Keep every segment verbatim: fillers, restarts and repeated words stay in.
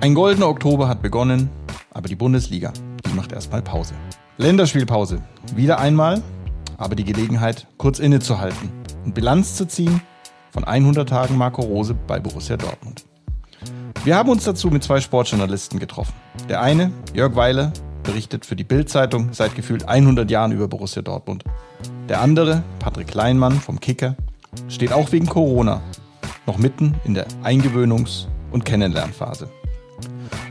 Ein goldener Oktober hat begonnen, aber die Bundesliga, die macht erstmal Pause. Länderspielpause, wieder einmal, aber die Gelegenheit, kurz innezuhalten und Bilanz zu ziehen von hundert Tagen Marco Rose bei Borussia Dortmund. Wir haben uns dazu mit zwei Sportjournalisten getroffen. Der eine, Jörg Weiler, berichtet für die Bild-Zeitung seit gefühlt hundert Jahren über Borussia Dortmund. Der andere, Patrick Kleinmann vom Kicker, steht auch wegen Corona noch mitten in der Eingewöhnungs- und Kennenlernphase.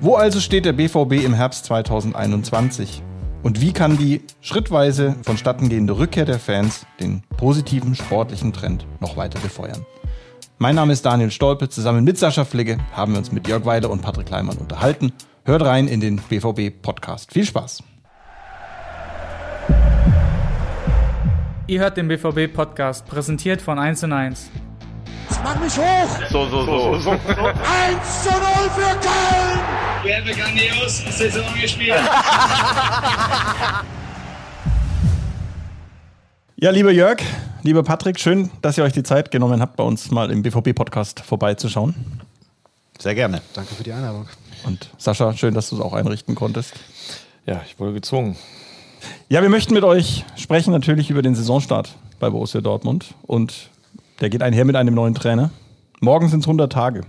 Wo also steht der B V B im Herbst zweitausendeinundzwanzig? Und wie kann die schrittweise vonstattengehende Rückkehr der Fans den positiven sportlichen Trend noch weiter befeuern? Mein Name ist Daniel Stolpe. Zusammen mit Sascha Fligge haben wir uns mit Jörg Weiler und Patrick Kleinmann unterhalten. Hört rein in den B V B-Podcast. Viel Spaß! Ihr hört den B V B-Podcast, präsentiert von eins und eins. Jetzt mach mich hoch! So, so, so. so, so, so. eins zu null für Köln! Wir haben grandios Saison gespielt. Ja, lieber Jörg, lieber Patrick, schön, dass ihr euch die Zeit genommen habt, bei uns mal im B V B-Podcast vorbeizuschauen. Sehr gerne. Danke für die Einladung. Und Sascha, schön, dass du es auch einrichten konntest. Ja, ich wurde gezwungen. Ja, wir möchten mit euch sprechen natürlich über den Saisonstart bei Borussia Dortmund. Und der geht einher mit einem neuen Trainer. Morgen sind es hundert Tage.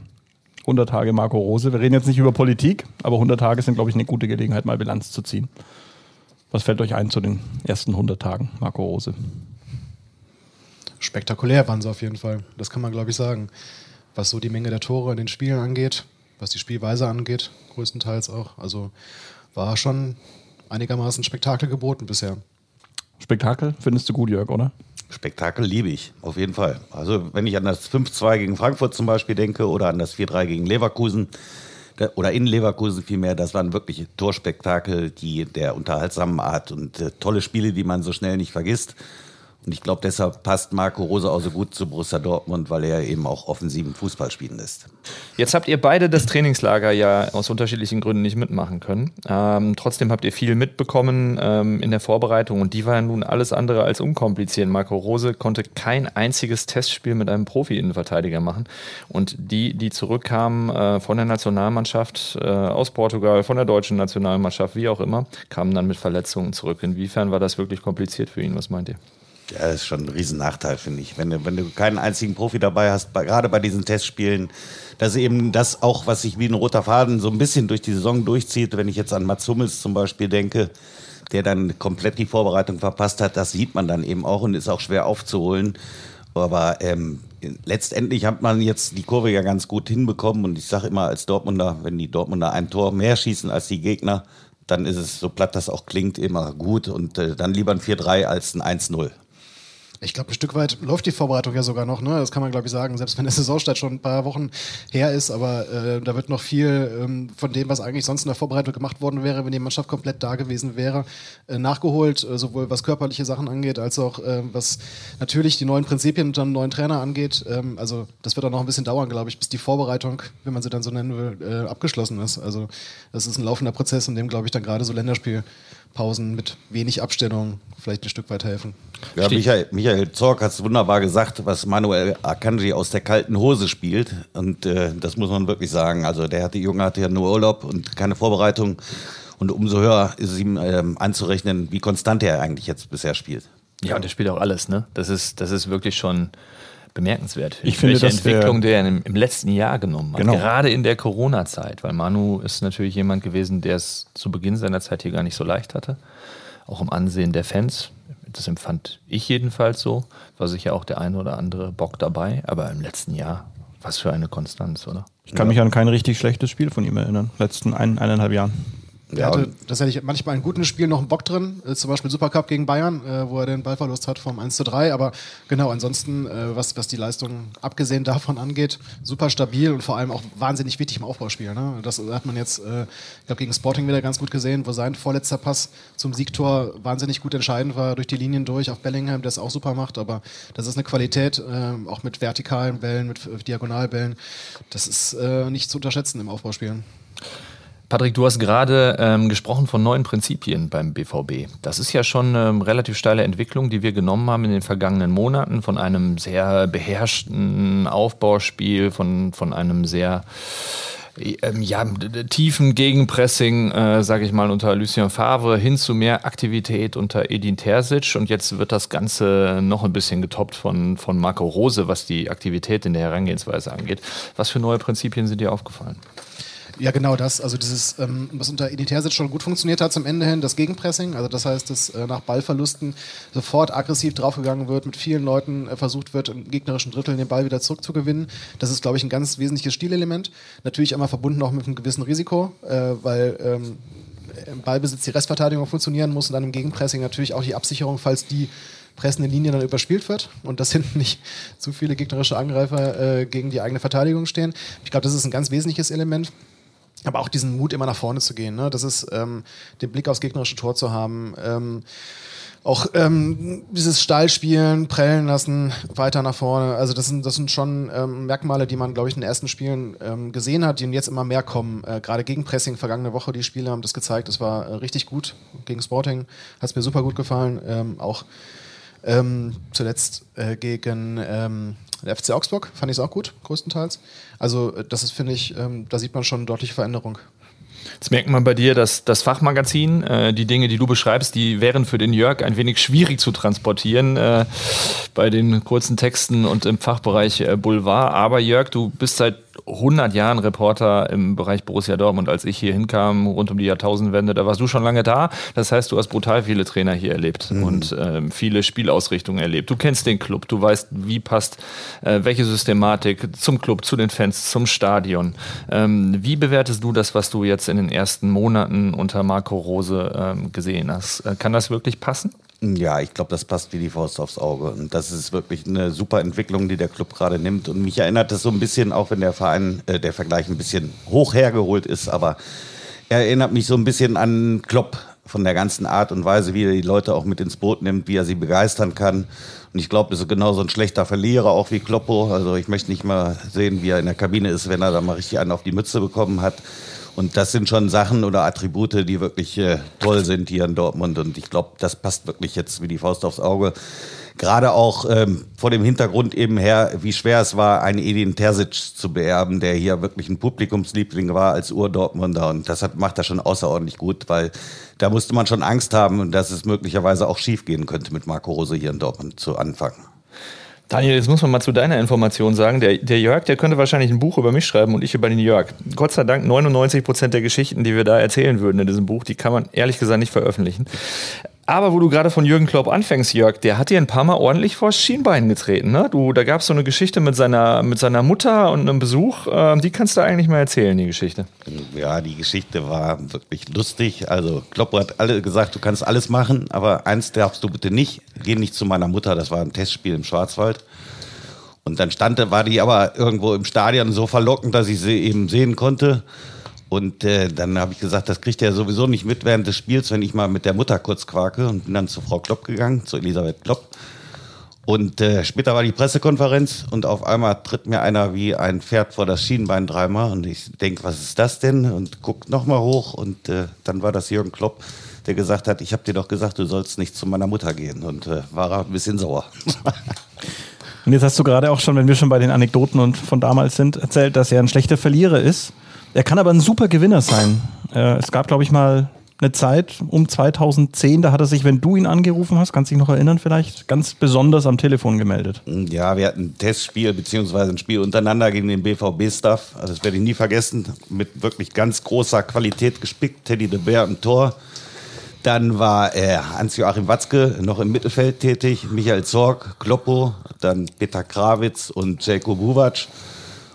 hundert Tage Marco Rose. Wir reden jetzt nicht über Politik, aber hundert Tage sind, glaube ich, eine gute Gelegenheit, mal Bilanz zu ziehen. Was fällt euch ein zu den ersten hundert Tagen Marco Rose? Spektakulär waren sie auf jeden Fall. Das kann man, glaube ich, sagen. Was so die Menge der Tore in den Spielen angeht, was die Spielweise angeht, größtenteils auch. Also war schon einigermaßen Spektakel geboten bisher. Spektakel findest du gut, Jörg, oder? Spektakel liebe ich, auf jeden Fall. Also wenn ich an das fünf zwei gegen Frankfurt zum Beispiel denke oder an das vier drei gegen Leverkusen oder in Leverkusen vielmehr, das waren wirklich Torspektakel, die der unterhaltsamen Art und äh, tolle Spiele, die man so schnell nicht vergisst. Und ich glaube, deshalb passt Marco Rose auch so gut zu Borussia Dortmund, weil er eben auch offensiven Fußball spielen lässt. Jetzt habt ihr beide das Trainingslager ja aus unterschiedlichen Gründen nicht mitmachen können. Ähm, trotzdem habt ihr viel mitbekommen ähm, in der Vorbereitung und die war ja nun alles andere als unkompliziert. Marco Rose konnte kein einziges Testspiel mit einem Profi-Innenverteidiger machen. Und die, die zurückkamen äh, von der Nationalmannschaft, äh, aus Portugal, von der deutschen Nationalmannschaft, wie auch immer, kamen dann mit Verletzungen zurück. Inwiefern war das wirklich kompliziert für ihn? Was meint ihr? Ja, das ist schon ein Riesennachteil, finde ich. Wenn du, wenn du keinen einzigen Profi dabei hast, bei, gerade bei diesen Testspielen, dass eben das auch, was sich wie ein roter Faden so ein bisschen durch die Saison durchzieht, wenn ich jetzt an Mats Hummels zum Beispiel denke, der dann komplett die Vorbereitung verpasst hat, das sieht man dann eben auch und ist auch schwer aufzuholen. Aber ähm, letztendlich hat man jetzt die Kurve ja ganz gut hinbekommen und ich sage immer als Dortmunder, wenn die Dortmunder ein Tor mehr schießen als die Gegner, dann ist es, so platt das auch klingt, immer gut und äh, dann lieber ein vier drei als ein eins null. Ich glaube, ein Stück weit läuft die Vorbereitung ja sogar noch, ne? Das kann man, glaube ich, sagen, selbst wenn der Saisonstart schon ein paar Wochen her ist. Aber äh, da wird noch viel ähm, von dem, was eigentlich sonst in der Vorbereitung gemacht worden wäre, wenn die Mannschaft komplett da gewesen wäre, äh, nachgeholt. Äh, sowohl was körperliche Sachen angeht, als auch äh, was natürlich die neuen Prinzipien unter einem neuen Trainer angeht. Ähm, also das wird auch noch ein bisschen dauern, glaube ich, bis die Vorbereitung, wenn man sie dann so nennen will, äh, abgeschlossen ist. Also das ist ein laufender Prozess, in dem, glaube ich, dann gerade so Länderspielpausen mit wenig Abstimmung vielleicht ein Stück weit helfen. Ja, Michael, Michael Zorc hat es wunderbar gesagt, was Manuel Akanji aus der kalten Hose spielt. Und äh, das muss man wirklich sagen. Also der hatte, Junge hatte ja nur Urlaub und keine Vorbereitung. Und umso höher ist es ihm äh, anzurechnen, wie konstant er eigentlich jetzt bisher spielt. Ja, und er spielt auch alles, ne? Das ist, das ist wirklich schon bemerkenswert. Ich finde, welche Entwicklung der im, im letzten Jahr genommen hat. Genau. Gerade in der Corona-Zeit. Weil Manu ist natürlich jemand gewesen, der es zu Beginn seiner Zeit hier gar nicht so leicht hatte. Auch im Ansehen der Fans. Das empfand ich jedenfalls so. War sicher auch der ein oder andere Bock dabei. Aber im letzten Jahr, was für eine Konstanz, oder? Ich kann ja. mich an kein richtig schlechtes Spiel von ihm erinnern. Letzten ein, eineinhalb Jahren. Er hatte tatsächlich manchmal in guten Spielen noch einen Bock drin, äh, zum Beispiel Supercup gegen Bayern, äh, wo er den Ballverlust hat vom eins zu drei, aber genau, ansonsten, äh, was, was die Leistung abgesehen davon angeht, super stabil und vor allem auch wahnsinnig wichtig im Aufbauspiel. Ne? Das hat man jetzt, äh, ich glaube, gegen Sporting wieder ganz gut gesehen, wo sein vorletzter Pass zum Siegtor wahnsinnig gut entscheidend war, durch die Linien durch, auf Bellingham, der es auch super macht, aber das ist eine Qualität, äh, auch mit vertikalen Bällen, mit äh, Diagonalbällen, das ist äh, nicht zu unterschätzen im Aufbauspiel. Patrick, du hast gerade ähm, gesprochen von neuen Prinzipien beim B V B. Das ist ja schon eine relativ steile Entwicklung, die wir genommen haben in den vergangenen Monaten, von einem sehr beherrschten Aufbauspiel, von, von einem sehr ja, tiefen Gegenpressing, äh, sage ich mal, unter Lucien Favre, hin zu mehr Aktivität unter Edin Terzic. Und jetzt wird das Ganze noch ein bisschen getoppt von, von Marco Rose, was die Aktivität in der Herangehensweise angeht. Was für neue Prinzipien sind dir aufgefallen? Ja, genau das. Also dieses, ähm, was unter Edin Terzic schon gut funktioniert hat zum Ende hin, das Gegenpressing. Also das heißt, dass äh, nach Ballverlusten sofort aggressiv draufgegangen wird, mit vielen Leuten äh, versucht wird, im gegnerischen Drittel den Ball wieder zurückzugewinnen. Das ist, glaube ich, ein ganz wesentliches Stilelement. Natürlich immer verbunden auch mit einem gewissen Risiko, äh, weil ähm, im Ballbesitz die Restverteidigung funktionieren muss und dann im Gegenpressing natürlich auch die Absicherung, falls die pressende Linie dann überspielt wird und dass hinten nicht zu viele gegnerische Angreifer äh, gegen die eigene Verteidigung stehen. Ich glaube, das ist ein ganz wesentliches Element. Aber auch diesen Mut, immer nach vorne zu gehen, ne? Das ist, ähm, den Blick aufs gegnerische Tor zu haben, ähm, auch ähm, dieses Stallspielen, prellen lassen, weiter nach vorne. Also das sind, das sind schon ähm, Merkmale, die man, glaube ich, in den ersten Spielen ähm, gesehen hat, die jetzt immer mehr kommen. Äh, gerade gegen Pressing vergangene Woche, die Spiele haben das gezeigt. Es war äh, richtig gut gegen Sporting, hat es mir super gut gefallen. Ähm, auch ähm, zuletzt äh, gegen... Ähm, Der F C Augsburg fand ich es auch gut, größtenteils. Also das ist, finde ich, ähm, da sieht man schon eine deutliche Veränderung. Jetzt merkt man bei dir, dass das Fachmagazin, äh, die Dinge, die du beschreibst, die wären für den Jörg ein wenig schwierig zu transportieren äh, bei den kurzen Texten und im Fachbereich äh, Boulevard. Aber Jörg, du bist seit hundert Jahren Reporter im Bereich Borussia Dortmund. Als ich hier hinkam, rund um die Jahrtausendwende, da warst du schon lange da. Das heißt, du hast brutal viele Trainer hier erlebt mhm. und äh, viele Spielausrichtungen erlebt. Du kennst den Club, du weißt, wie passt, äh, welche Systematik zum Club, zu den Fans, zum Stadion. Ähm, wie bewertest du das, was du jetzt in den ersten Monaten unter Marco Rose äh, gesehen hast? Äh, kann das wirklich passen? Ja, ich glaube, das passt wie die Faust aufs Auge. Und das ist wirklich eine super Entwicklung, die der Club gerade nimmt. Und mich erinnert das so ein bisschen, auch wenn der Verein, äh, der Vergleich ein bisschen hoch hergeholt ist, aber er erinnert mich so ein bisschen an Klopp von der ganzen Art und Weise, wie er die Leute auch mit ins Boot nimmt, wie er sie begeistern kann. Und ich glaube, das ist genauso ein schlechter Verlierer, auch wie Kloppo. Also ich möchte nicht mal sehen, wie er in der Kabine ist, wenn er da mal richtig einen auf die Mütze bekommen hat. Und das sind schon Sachen oder Attribute, die wirklich äh, toll sind hier in Dortmund. Und ich glaube, das passt wirklich jetzt wie die Faust aufs Auge. Gerade auch ähm, vor dem Hintergrund eben her, wie schwer es war, einen Edin Terzic zu beerben, der hier wirklich ein Publikumsliebling war als Ur-Dortmunder. Und das hat, macht er schon außerordentlich gut, weil da musste man schon Angst haben, dass es möglicherweise auch schief gehen könnte mit Marco Rose hier in Dortmund zu anfangen. Daniel, jetzt muss man mal zu deiner Information sagen, der, der Jörg, der könnte wahrscheinlich ein Buch über mich schreiben und ich über den Jörg. Gott sei Dank, neunundneunzig Prozent der Geschichten, die wir da erzählen würden in diesem Buch, die kann man ehrlich gesagt nicht veröffentlichen. Aber wo du gerade von Jürgen Klopp anfängst, Jörg, der hat dir ein paar Mal ordentlich vors Schienbein getreten, ne? Du, da gab es so eine Geschichte mit seiner, mit seiner Mutter und einem Besuch, ähm, die kannst du eigentlich mal erzählen, die Geschichte. Ja, die Geschichte war wirklich lustig. Also Klopp hat alle gesagt, du kannst alles machen, aber eins darfst du bitte nicht, geh nicht zu meiner Mutter, das war ein Testspiel im Schwarzwald. Und dann stand, war die aber irgendwo im Stadion so verlockend, dass ich sie eben sehen konnte. Und äh, dann habe ich gesagt, das kriegt er sowieso nicht mit während des Spiels, wenn ich mal mit der Mutter kurz quake, und bin dann zu Frau Klopp gegangen, zu Elisabeth Klopp. Und äh, später war die Pressekonferenz und auf einmal tritt mir einer wie ein Pferd vor das Schienbein dreimal und ich denke, was ist das denn? Und guckt nochmal hoch und äh, dann war das Jürgen Klopp, der gesagt hat, ich habe dir doch gesagt, du sollst nicht zu meiner Mutter gehen, und äh, war er ein bisschen sauer. Und jetzt hast du gerade auch schon, wenn wir schon bei den Anekdoten und von damals sind, erzählt, dass er ein schlechter Verlierer ist. Er kann aber ein super Gewinner sein. Äh, es gab, glaube ich, mal eine Zeit um zweitausendzehn, da hat er sich, wenn du ihn angerufen hast, kannst du dich noch erinnern vielleicht, ganz besonders am Telefon gemeldet. Ja, wir hatten ein Testspiel beziehungsweise ein Spiel untereinander gegen den B V B-Staff. Also das werde ich nie vergessen. Mit wirklich ganz großer Qualität gespickt. Teddy de Beer im Tor. Dann war äh, Hans-Joachim Watzke noch im Mittelfeld tätig. Michael Zorc, Kloppo, dann Peter Krawitz und Jelko Buvac.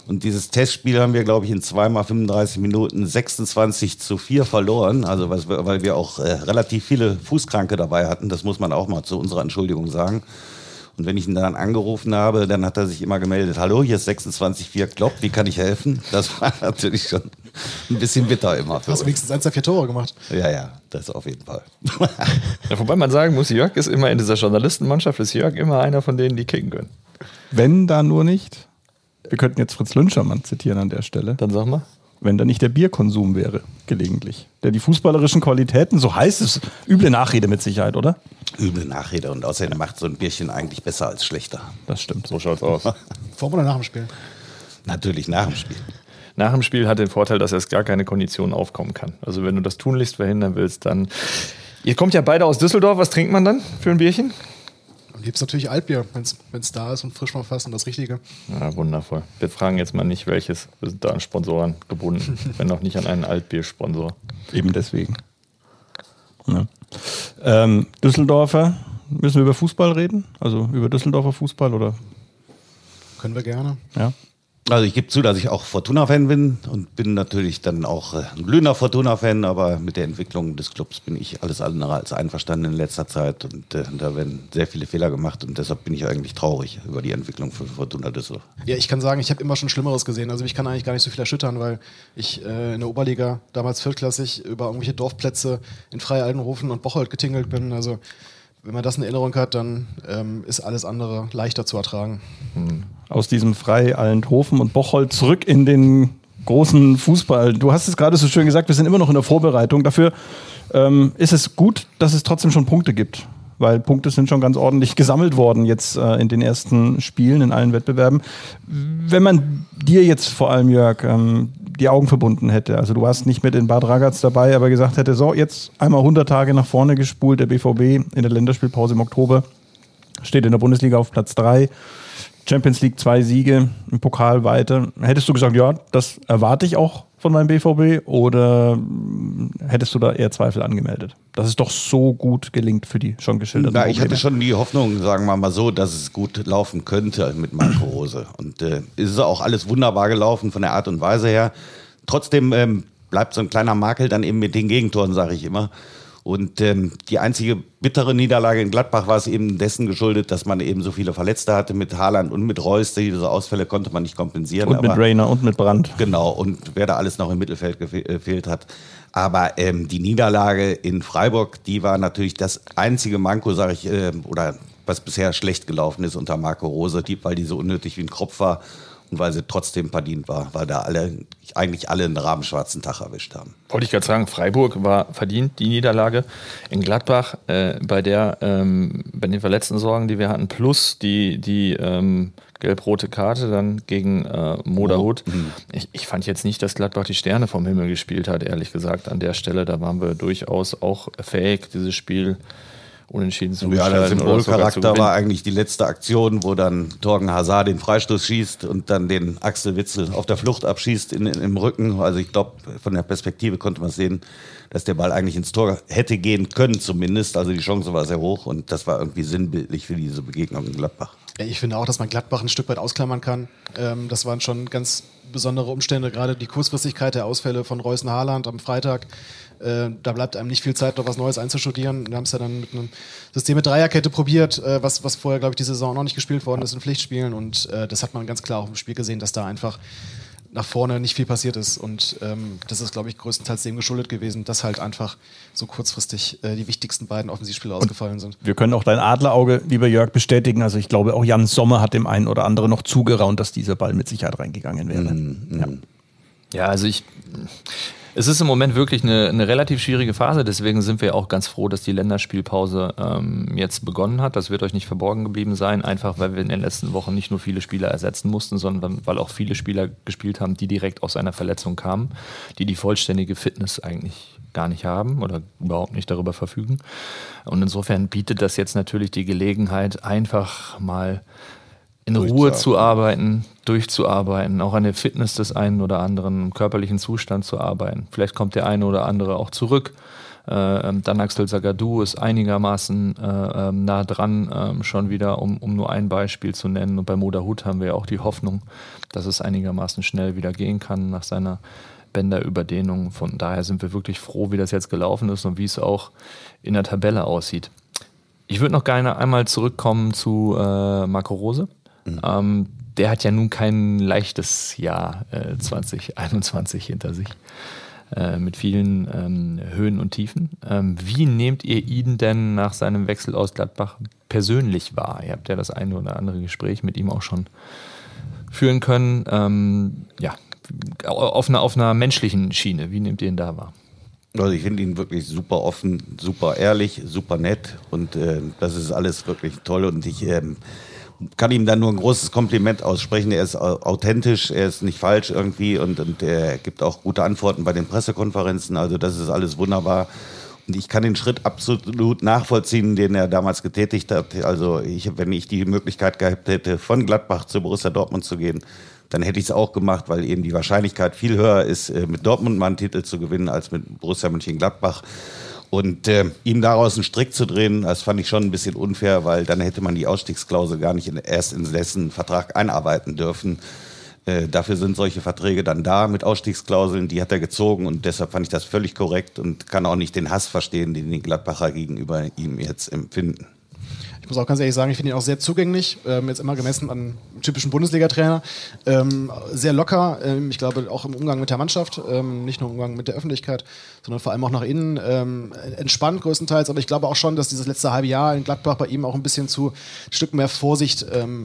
Und dieses Testspiel haben wir, glaube ich, in zweimal fünfunddreißig Minuten sechsundzwanzig zu vier verloren. Also, weil wir auch äh, relativ viele Fußkranke dabei hatten. Das muss man auch mal zu unserer Entschuldigung sagen. Und wenn ich ihn dann angerufen habe, dann hat er sich immer gemeldet. Hallo, hier ist sechsundzwanzig zu vier Klopp, wie kann ich helfen? Das war natürlich schon ein bisschen bitter immer. Für Hast du wenigstens eins der vier Tore gemacht? Ja, ja, das auf jeden Fall. Ja, wobei man sagen muss, Jörg ist immer in dieser Journalistenmannschaft, ist Jörg immer einer von denen, die kicken können. Wenn da nur nicht... Wir könnten jetzt Fritz Lünschermann zitieren an der Stelle. Dann sag mal. Wenn da nicht der Bierkonsum wäre, gelegentlich. Der die fußballerischen Qualitäten, so heißt es, üble Nachrede mit Sicherheit, oder? Üble Nachrede, und außerdem macht so ein Bierchen eigentlich besser als schlechter. Das stimmt. So schaut's aus. Vor oder nach dem Spiel? Natürlich nach dem Spiel. nach dem Spiel hat den Vorteil, dass erst gar keine Kondition aufkommen kann. Also wenn du das tunlichst verhindern willst, dann... Ihr kommt ja beide aus Düsseldorf. Was trinkt man dann für ein Bierchen? Gibt es natürlich Altbier, wenn es da ist und frisch mal fassen, das Richtige. Ja, wundervoll. Wir fragen jetzt mal nicht, welches. Wir sind da an Sponsoren gebunden, wenn auch nicht an einen Altbiersponsor. Eben deswegen. Ja. Ähm, Düsseldorfer, müssen wir über Fußball reden? Also über Düsseldorfer Fußball, oder? Können wir gerne. Ja. Also ich gebe zu, dass ich auch Fortuna-Fan bin und bin natürlich dann auch ein glühender Fortuna-Fan, aber mit der Entwicklung des Clubs bin ich alles andere als einverstanden in letzter Zeit und äh, da werden sehr viele Fehler gemacht und deshalb bin ich eigentlich traurig über die Entwicklung für Fortuna Düsseldorf. Ja, ich kann sagen, ich habe immer schon Schlimmeres gesehen, also ich kann eigentlich gar nicht so viel erschüttern, weil ich äh, in der Oberliga damals viertklassig über irgendwelche Dorfplätze in Freialdenhoven und Bocholt getingelt bin, also wenn man das in Erinnerung hat, dann ähm, ist alles andere leichter zu ertragen. Mhm. Aus diesem Freialdenhoven und Bocholt zurück in den großen Fußball. Du hast es gerade so schön gesagt, wir sind immer noch in der Vorbereitung. Dafür ähm, ist es gut, dass es trotzdem schon Punkte gibt. Weil Punkte sind schon ganz ordentlich gesammelt worden jetzt äh, in den ersten Spielen, in allen Wettbewerben. Wenn man dir jetzt vor allem, Jörg, ähm, die Augen verbunden hätte, also du warst nicht mit in Bad Ragaz dabei, aber gesagt hätte, so jetzt einmal hundert Tage nach vorne gespult, der B V B in der Länderspielpause im Oktober steht in der Bundesliga auf Platz drei, Champions League zwei Siege, im Pokal weiter. Hättest du gesagt, ja, das erwarte ich auch von meinem B V B, oder hättest du da eher Zweifel angemeldet, dass es doch so gut gelingt für die schon geschilderten Probleme? Na, ich hatte schon die Hoffnung, sagen wir mal so, dass es gut laufen könnte mit Marco Rose. Und äh, es ist auch alles wunderbar gelaufen von der Art und Weise her. Trotzdem ähm, bleibt so ein kleiner Makel dann eben mit den Gegentoren, sage ich immer. Und ähm, die einzige bittere Niederlage in Gladbach war es eben dessen geschuldet, dass man eben so viele Verletzte hatte mit Haaland und mit Reus. Diese Ausfälle konnte man nicht kompensieren. Und aber, mit Rainer und mit Brandt. Genau, und wer da alles noch im Mittelfeld gefehlt hat. Aber ähm, die Niederlage in Freiburg, die war natürlich das einzige Manko, sage ich, äh, oder was bisher schlecht gelaufen ist unter Marco Rose, die, weil die so unnötig wie ein Kropf war und weil sie trotzdem verdient war, weil da alle eigentlich alle einen rabenschwarzen Tag erwischt haben. Wollte ich gerade sagen, Freiburg war verdient, die Niederlage in Gladbach, äh, bei der ähm, bei den verletzten Sorgen, die wir hatten, plus die, die ähm, gelb-rote Karte dann gegen äh, Moda Hood. Mhm. Ich, ich fand jetzt nicht, dass Gladbach die Sterne vom Himmel gespielt hat, ehrlich gesagt, an der Stelle. Da waren wir durchaus auch fähig, dieses Spiel unentschieden zu gestalten. Ja, der Symbolcharakter war eigentlich die letzte Aktion, wo dann Torgen Hazard den Freistoß schießt und dann den Axel Witsel auf der Flucht abschießt in, in, im Rücken. Also ich glaube, von der Perspektive konnte man sehen, dass der Ball eigentlich ins Tor hätte gehen können zumindest. Also die Chance war sehr hoch und das war irgendwie sinnbildlich für diese Begegnung in Gladbach. Ich finde auch, dass man Gladbach ein Stück weit ausklammern kann. Ähm, das waren schon ganz besondere Umstände, gerade die Kurzfristigkeit der Ausfälle von Reus und Haaland am Freitag. Äh, da bleibt einem nicht viel Zeit, noch was Neues einzustudieren. Wir haben es ja dann mit einem System mit Dreierkette probiert, äh, was, was vorher, glaube ich, die Saison noch nicht gespielt worden ist in Pflichtspielen. Und äh, das hat man ganz klar auch im Spiel gesehen, dass da einfach nach vorne nicht viel passiert ist. Und ähm, das ist, glaube ich, größtenteils dem geschuldet gewesen, dass halt einfach so kurzfristig äh, die wichtigsten beiden Offensivspieler und ausgefallen sind. Wir können auch dein Adlerauge, lieber Jörg, bestätigen. Also ich glaube, auch Jan Sommer hat dem einen oder anderen noch zugeraunt, dass dieser Ball mit Sicherheit reingegangen wäre. Mhm. Ja. ja, also ich... Es ist im Moment wirklich eine, eine relativ schwierige Phase, deswegen sind wir auch ganz froh, dass die Länderspielpause ähm, jetzt begonnen hat. Das wird euch nicht verborgen geblieben sein, einfach weil wir in den letzten Wochen nicht nur viele Spieler ersetzen mussten, sondern weil auch viele Spieler gespielt haben, die direkt aus einer Verletzung kamen, die die vollständige Fitness eigentlich gar nicht haben oder überhaupt nicht darüber verfügen. Und insofern bietet das jetzt natürlich die Gelegenheit, einfach mal in Ruhe zu arbeiten, durchzuarbeiten, auch an der Fitness des einen oder anderen, im körperlichen Zustand zu arbeiten. Vielleicht kommt der eine oder andere auch zurück. Ähm, dann Axel Zagadou ist einigermaßen äh, nah dran, ähm, schon wieder, um, um nur ein Beispiel zu nennen. Und bei Moda Hood haben wir ja auch die Hoffnung, dass es einigermaßen schnell wieder gehen kann nach seiner Bänderüberdehnung. Von daher sind wir wirklich froh, wie das jetzt gelaufen ist und wie es auch in der Tabelle aussieht. Ich würde noch gerne einmal zurückkommen zu äh, Marco Rose. Mhm. Ähm, der hat ja nun kein leichtes Jahr äh, zwanzig einundzwanzig hinter sich, äh, mit vielen ähm, Höhen und Tiefen. Ähm, wie nehmt ihr ihn denn nach seinem Wechsel aus Gladbach persönlich wahr? Ihr habt ja das eine oder andere Gespräch mit ihm auch schon führen können. Ähm, ja, auf einer, auf einer menschlichen Schiene, wie nehmt ihr ihn da wahr? Also ich finde ihn wirklich super offen, super ehrlich, super nett und äh, das ist alles wirklich toll und ich... Ähm, kann ihm da nur ein großes Kompliment aussprechen. Er ist authentisch, er ist nicht falsch irgendwie und, und er gibt auch gute Antworten bei den Pressekonferenzen. Also das ist alles wunderbar. Und ich kann den Schritt absolut nachvollziehen, den er damals getätigt hat. Also ich, wenn ich die Möglichkeit gehabt hätte, von Gladbach zu Borussia Dortmund zu gehen, dann hätte ich es auch gemacht, weil eben die Wahrscheinlichkeit viel höher ist, mit Dortmund mal einen Titel zu gewinnen, als mit Borussia Mönchengladbach. Und äh, ihm daraus einen Strick zu drehen, das fand ich schon ein bisschen unfair, weil dann hätte man die Ausstiegsklausel gar nicht in, erst in dessen Vertrag einarbeiten dürfen. Äh, dafür sind solche Verträge dann da mit Ausstiegsklauseln, die hat er gezogen und deshalb fand ich das völlig korrekt und kann auch nicht den Hass verstehen, den die Gladbacher gegenüber ihm jetzt empfinden. Ich muss auch ganz ehrlich sagen, ich finde ihn auch sehr zugänglich, ähm, jetzt immer gemessen an einem typischen Bundesliga-Trainer, ähm, sehr locker, ähm, ich glaube auch im Umgang mit der Mannschaft, ähm, nicht nur im Umgang mit der Öffentlichkeit, sondern vor allem auch nach innen, ähm, entspannt größtenteils, aber ich glaube auch schon, dass dieses letzte halbe Jahr in Gladbach bei ihm auch ein bisschen zu ein Stück mehr Vorsicht ähm,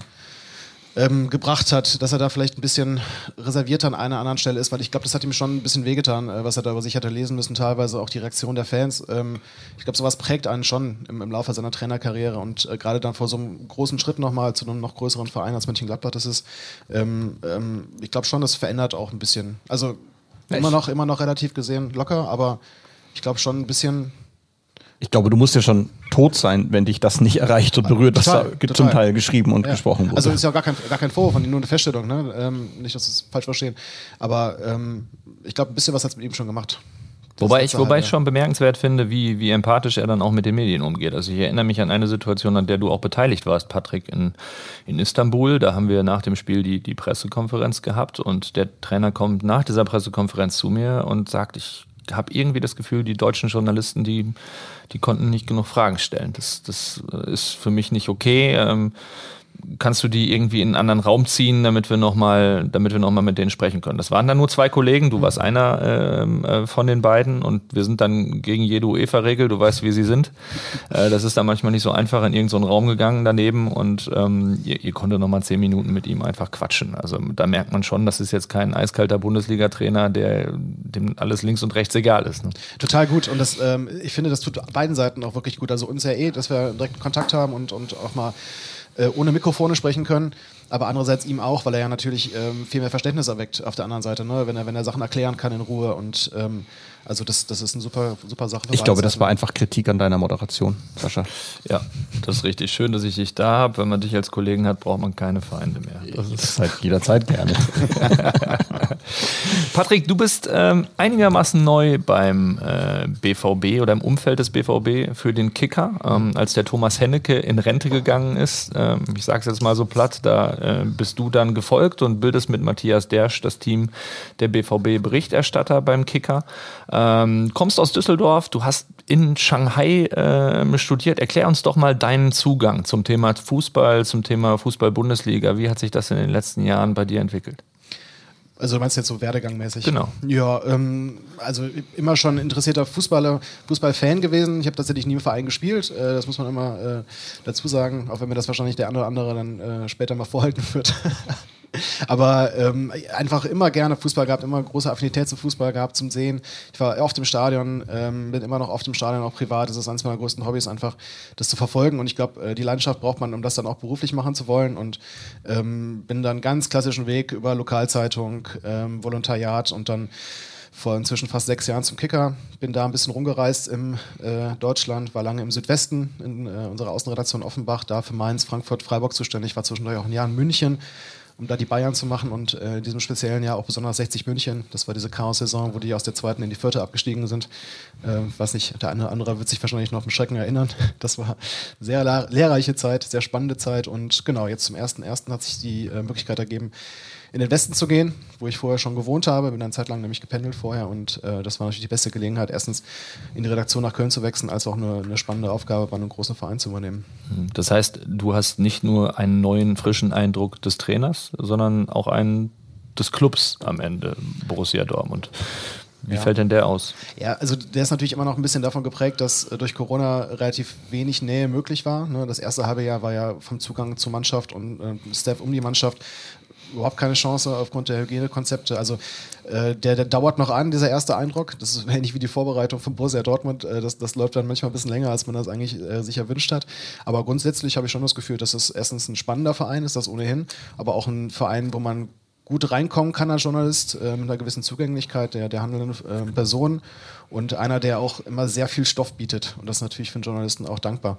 ähm, gebracht hat, dass er da vielleicht ein bisschen reservierter an einer anderen Stelle ist, weil ich glaube, das hat ihm schon ein bisschen wehgetan, äh, was er da über sich hatte lesen müssen, teilweise auch die Reaktion der Fans. Ähm, ich glaube, sowas prägt einen schon im, im Laufe seiner Trainerkarriere und äh, gerade dann vor so einem großen Schritt nochmal zu einem noch größeren Verein als Mönchengladbach, das ist, ähm, ähm, ich glaube schon, das verändert auch ein bisschen. Also immer noch, immer noch relativ gesehen locker, aber ich glaube schon ein bisschen... Ich glaube, du musst ja schon tot sein, wenn dich das nicht erreicht und berührt, was da zum Teil geschrieben und ja. gesprochen wurde. Also ist ja auch gar kein, gar kein Vorwurf, nur eine Feststellung, ne? Ähm, nicht, dass wir es falsch verstehen. Aber ähm, ich glaube, ein bisschen was hat es mit ihm schon gemacht. Wobei ich, wobei ich schon bemerkenswert finde, wie, wie empathisch er dann auch mit den Medien umgeht. Also ich erinnere mich an eine Situation, an der du auch beteiligt warst, Patrick, in, in Istanbul. Da haben wir nach dem Spiel die, die Pressekonferenz gehabt und der Trainer kommt nach dieser Pressekonferenz zu mir und sagt, ich habe irgendwie das Gefühl, die deutschen Journalisten, die, die konnten nicht genug Fragen stellen. Das, das ist für mich nicht okay. Ähm, kannst du die irgendwie in einen anderen Raum ziehen, damit wir nochmal, damit wir nochmal mit denen sprechen können? Das waren dann nur zwei Kollegen, du warst einer äh, äh, von den beiden und wir sind dann gegen jede UEFA-Regel, du weißt, wie sie sind. Äh, das ist dann manchmal nicht so einfach, in irgendeinen Raum gegangen daneben und ähm, ihr, ihr konntet nochmal zehn Minuten mit ihm einfach quatschen. Also da merkt man schon, das ist jetzt kein eiskalter Bundesliga-Trainer, der dem alles links und rechts egal ist. Ne? Total gut und das, ähm, ich finde, das tut beiden Seiten auch wirklich gut. Also uns ja eh, dass wir direkt Kontakt haben und, und auch mal ohne Mikrofone sprechen können, aber andererseits ihm auch, weil er ja natürlich ähm, viel mehr Verständnis erweckt auf der anderen Seite, ne? wenn er wenn er Sachen erklären kann in Ruhe und ähm, also das, das ist eine super, super Sache. Für ich glaube, das war einfach Kritik an deiner Moderation, Sascha. Ja, das ist richtig schön, dass ich dich da habe. Wenn man dich als Kollegen hat, braucht man keine Feinde mehr. Das ist halt jederzeit gerne. Patrick, du bist ähm, einigermaßen neu beim äh, B V B oder im Umfeld des B V B für den Kicker, ähm, als der Thomas Hennecke in Rente gegangen ist. Ähm, ich sage es jetzt mal so platt, da äh, bist du dann gefolgt und bildest mit Matthias Dersch das Team der B V B-Berichterstatter beim Kicker. Ähm, kommst aus Düsseldorf, du hast in Shanghai äh, studiert. Erklär uns doch mal deinen Zugang zum Thema Fußball, zum Thema Fußball-Bundesliga. Wie hat sich das in den letzten Jahren bei dir entwickelt? Also du meinst jetzt so werdegangmäßig? Genau. Ja, ähm, also immer schon interessierter Fußballer, Fußballfan gewesen. Ich habe tatsächlich nie im Verein gespielt. Äh, das muss man immer äh, dazu sagen, auch wenn mir das wahrscheinlich der eine oder andere dann äh, später mal vorhalten wird. Aber ähm, einfach immer gerne Fußball gehabt, immer große Affinität zum Fußball gehabt, zum Sehen. Ich war oft im Stadion, ähm, bin immer noch oft im Stadion, auch privat. Das ist eines meiner größten Hobbys, einfach das zu verfolgen. Und ich glaube, die Leidenschaft braucht man, um das dann auch beruflich machen zu wollen. Und ähm, bin dann ganz klassischen Weg über Lokalzeitung, ähm, Volontariat und dann vor inzwischen fast sechs Jahren zum Kicker. Bin da ein bisschen rumgereist in äh, Deutschland, war lange im Südwesten, in äh, unserer Außenredaktion Offenbach, da für Mainz, Frankfurt, Freiburg zuständig, war zwischendurch auch ein Jahr in München, um da die Bayern zu machen und äh, in diesem speziellen Jahr auch besonders sechzig München. Das war diese Chaos-Saison, wo die aus der zweiten in die vierte abgestiegen sind. Äh, weiß nicht, der eine oder andere wird sich wahrscheinlich noch auf den Schrecken erinnern. Das war sehr lehr- lehrreiche Zeit, sehr spannende Zeit und genau, jetzt zum ersten Ersten hat sich die äh, Möglichkeit ergeben, in den Westen zu gehen, wo ich vorher schon gewohnt habe, bin eine Zeit lang nämlich gependelt vorher und äh, das war natürlich die beste Gelegenheit, erstens in die Redaktion nach Köln zu wechseln, als auch eine, eine spannende Aufgabe bei einem großen Verein zu übernehmen. Das heißt, du hast nicht nur einen neuen, frischen Eindruck des Trainers, sondern auch einen des Clubs am Ende, Borussia Dortmund. Wie ja. fällt denn der aus? Ja, also der ist natürlich immer noch ein bisschen davon geprägt, dass durch Corona relativ wenig Nähe möglich war. Das erste halbe Jahr war ja vom Zugang zur Mannschaft und Staff um die Mannschaft überhaupt keine Chance aufgrund der Hygienekonzepte. Also äh, der, der dauert noch an, dieser erste Eindruck. Das ist ähnlich wie die Vorbereitung von Borussia Dortmund. Äh, das, das läuft dann manchmal ein bisschen länger, als man das eigentlich äh, sich erwünscht hat. Aber grundsätzlich habe ich schon das Gefühl, dass es erstens ein spannender Verein ist, das ohnehin, aber auch ein Verein, wo man gut reinkommen kann als Journalist, äh, mit einer gewissen Zugänglichkeit der, der handelnden äh, Person und einer, der auch immer sehr viel Stoff bietet. Und das ist natürlich für einen Journalisten auch dankbar.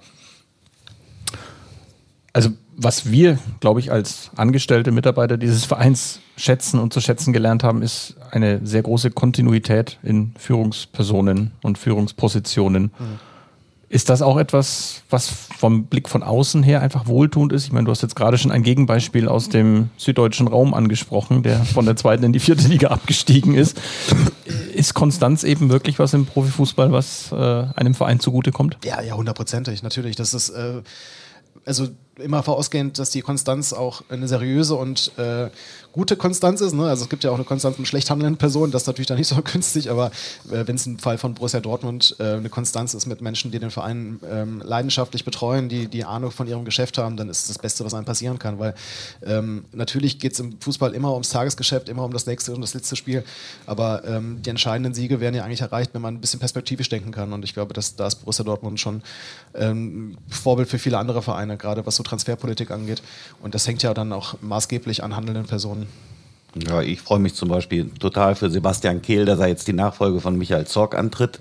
Also was wir, glaube ich, als angestellte Mitarbeiter dieses Vereins schätzen und zu schätzen gelernt haben, ist eine sehr große Kontinuität in Führungspersonen und Führungspositionen. Mhm. Ist das auch etwas, was vom Blick von außen her einfach wohltuend ist? Ich meine, du hast jetzt gerade schon ein Gegenbeispiel aus dem süddeutschen Raum angesprochen, der von der zweiten in die vierte Liga abgestiegen ist. Ist Konstanz eben wirklich was im Profifußball, was äh, einem Verein zugutekommt? Ja, ja, hundertprozentig, natürlich. Das ist äh, also immer vorausgehend, dass die Konstanz auch eine seriöse und äh, gute Konstanz ist. Ne? Also es gibt ja auch eine Konstanz mit schlecht handelnden Personen, das ist natürlich dann nicht so günstig, aber äh, wenn es im Fall von Borussia Dortmund äh, eine Konstanz ist mit Menschen, die den Verein ähm, leidenschaftlich betreuen, die die Ahnung von ihrem Geschäft haben, dann ist das Beste, was einem passieren kann, weil ähm, natürlich geht es im Fußball immer ums Tagesgeschäft, immer um das nächste und das letzte Spiel, aber ähm, die entscheidenden Siege werden ja eigentlich erreicht, wenn man ein bisschen perspektivisch denken kann, und ich glaube, dass da ist Borussia Dortmund schon ähm, Vorbild für viele andere Vereine, gerade was so Transferpolitik angeht, und das hängt ja dann auch maßgeblich an handelnden Personen. Ja, ich freue mich zum Beispiel total für Sebastian Kehl, dass er jetzt die Nachfolge von Michael Zorc antritt,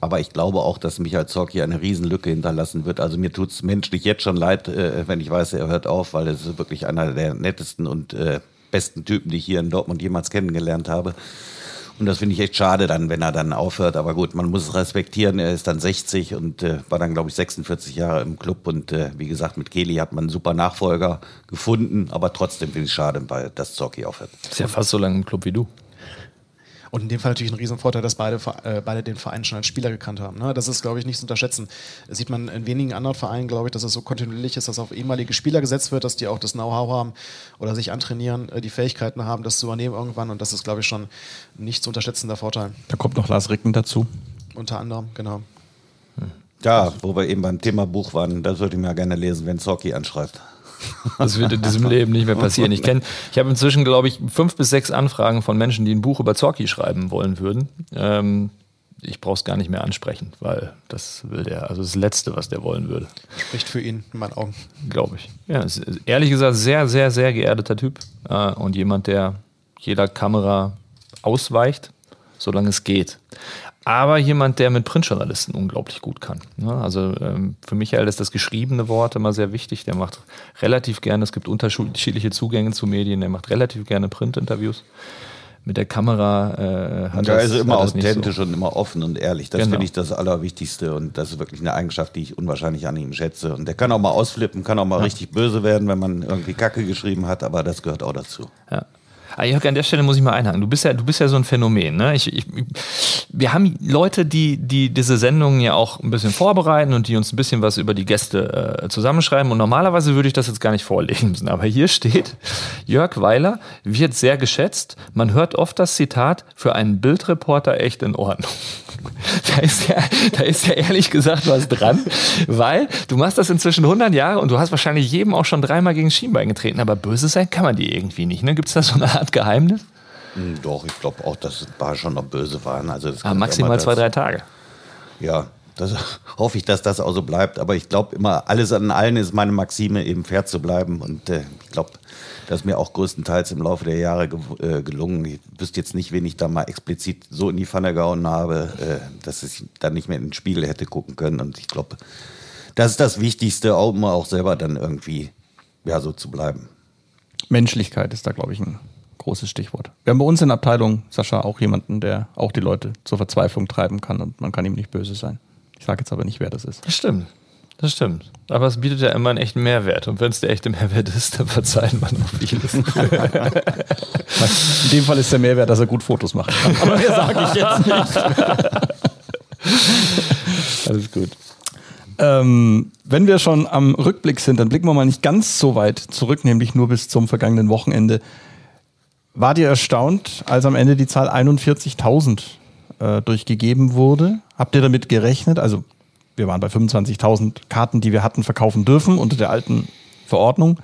aber ich glaube auch, dass Michael Zorc hier eine Riesenlücke hinterlassen wird. Also mir tut es menschlich jetzt schon leid, äh, wenn ich weiß, er hört auf, weil es ist wirklich einer der nettesten und äh, besten Typen, die ich hier in Dortmund jemals kennengelernt habe. Und das finde ich echt schade dann, wenn er dann aufhört. Aber gut, man muss es respektieren. Er ist dann sechzig und äh, war dann, glaube ich, sechsundvierzig Jahre im Club. Und äh, wie gesagt, mit Kelly hat man einen super Nachfolger gefunden. Aber trotzdem finde ich es schade, weil das Zorc aufhört. Ist ja fast so lange im Club wie du. Und in dem Fall natürlich ein Riesenvorteil, dass beide, äh, beide den Verein schon als Spieler gekannt haben. Ne? Das ist, glaube ich, nicht zu unterschätzen. Das sieht man in wenigen anderen Vereinen, glaube ich, dass es so kontinuierlich ist, dass auf ehemalige Spieler gesetzt wird, dass die auch das Know-how haben oder sich antrainieren, die Fähigkeiten haben, das zu übernehmen irgendwann. Und das ist, glaube ich, schon ein nicht zu unterschätzender Vorteil. Da kommt noch Lars Ricken dazu. Unter anderem, genau. Ja, wo wir eben beim Thema Buch waren, das würde ich mir gerne lesen, wenn Zorc anschreibt. Das wird in diesem Leben nicht mehr passieren. Ich kenne, ich habe inzwischen, glaube ich, fünf bis sechs Anfragen von Menschen, die ein Buch über Zorc schreiben wollen würden. Ähm, ich brauche es gar nicht mehr ansprechen, weil das will der, also das Letzte, was der wollen würde. Spricht für ihn in meinen Augen. Glaube ich. Ja, ist, ehrlich gesagt, sehr, sehr, sehr geerdeter Typ äh, und jemand, der jeder Kamera ausweicht, solange es geht. Aber jemand, der mit Printjournalisten unglaublich gut kann. Also ähm, für Michael ist das geschriebene Wort immer sehr wichtig. Der macht relativ gerne, es gibt unterschiedliche Zugänge zu Medien, der macht relativ gerne Printinterviews. Mit der Kamera äh, hat er also immer authentisch so und immer offen und ehrlich. Das genau. Finde ich das Allerwichtigste, und das ist wirklich eine Eigenschaft, die ich unwahrscheinlich an ihm schätze. Und der kann auch mal ausflippen, kann auch mal ja. richtig böse werden, wenn man irgendwie Kacke geschrieben hat, aber das gehört auch dazu. Ja. Ah, Jörg, an der Stelle muss ich mal einhaken. Du bist ja, du bist ja so ein Phänomen. Ne? Ich, ich, wir haben Leute, die, die diese Sendungen ja auch ein bisschen vorbereiten und die uns ein bisschen was über die Gäste äh, zusammenschreiben. Und normalerweise würde ich das jetzt gar nicht vorlegen müssen. Aber hier steht, Jörg Weiler wird sehr geschätzt. Man hört oft das Zitat, für einen Bildreporter echt in Ordnung. Da ist ja, da ist ja ehrlich gesagt was dran, weil du machst das inzwischen hundert Jahre und du hast wahrscheinlich jedem auch schon dreimal gegen Schienbein getreten. Aber böse sein kann man dir irgendwie nicht. Ne? Gibt es da so eine Art Geheimnis? Doch, ich glaube auch, dass ein paar schon noch böse waren. Also das ah, maximal das, zwei, drei Tage. Ja, das hoffe ich, dass das auch so bleibt. Aber ich glaube immer, alles an allen ist meine Maxime, eben fair zu bleiben. Und äh, ich glaube, das ist mir auch größtenteils im Laufe der Jahre ge- äh, gelungen. Ich wüsste jetzt nicht, wen ich da mal explizit so in die Pfanne gehauen habe, äh, dass ich dann nicht mehr in den Spiegel hätte gucken können. Und ich glaube, das ist das Wichtigste, um auch selber dann irgendwie ja, so zu bleiben. Menschlichkeit ist da, glaube ich, ein großes Stichwort. Wir haben bei uns in der Abteilung, Sascha, auch jemanden, der auch die Leute zur Verzweiflung treiben kann, und man kann ihm nicht böse sein. Ich sage jetzt aber nicht, wer das ist. Das stimmt, das stimmt. Aber es bietet ja immer einen echten Mehrwert, und wenn es der echte Mehrwert ist, dann verzeiht man auch vieles. In dem Fall ist der Mehrwert, dass er gut Fotos macht. Aber mehr sage ich jetzt nicht. Alles gut. Ähm, wenn wir schon am Rückblick sind, dann blicken wir mal nicht ganz so weit zurück, nämlich nur bis zum vergangenen Wochenende. Wart ihr erstaunt, als am Ende die Zahl einundvierzigtausend äh, durchgegeben wurde? Habt ihr damit gerechnet? Also wir waren bei fünfundzwanzigtausend Karten, die wir hatten verkaufen dürfen unter der alten Verordnung.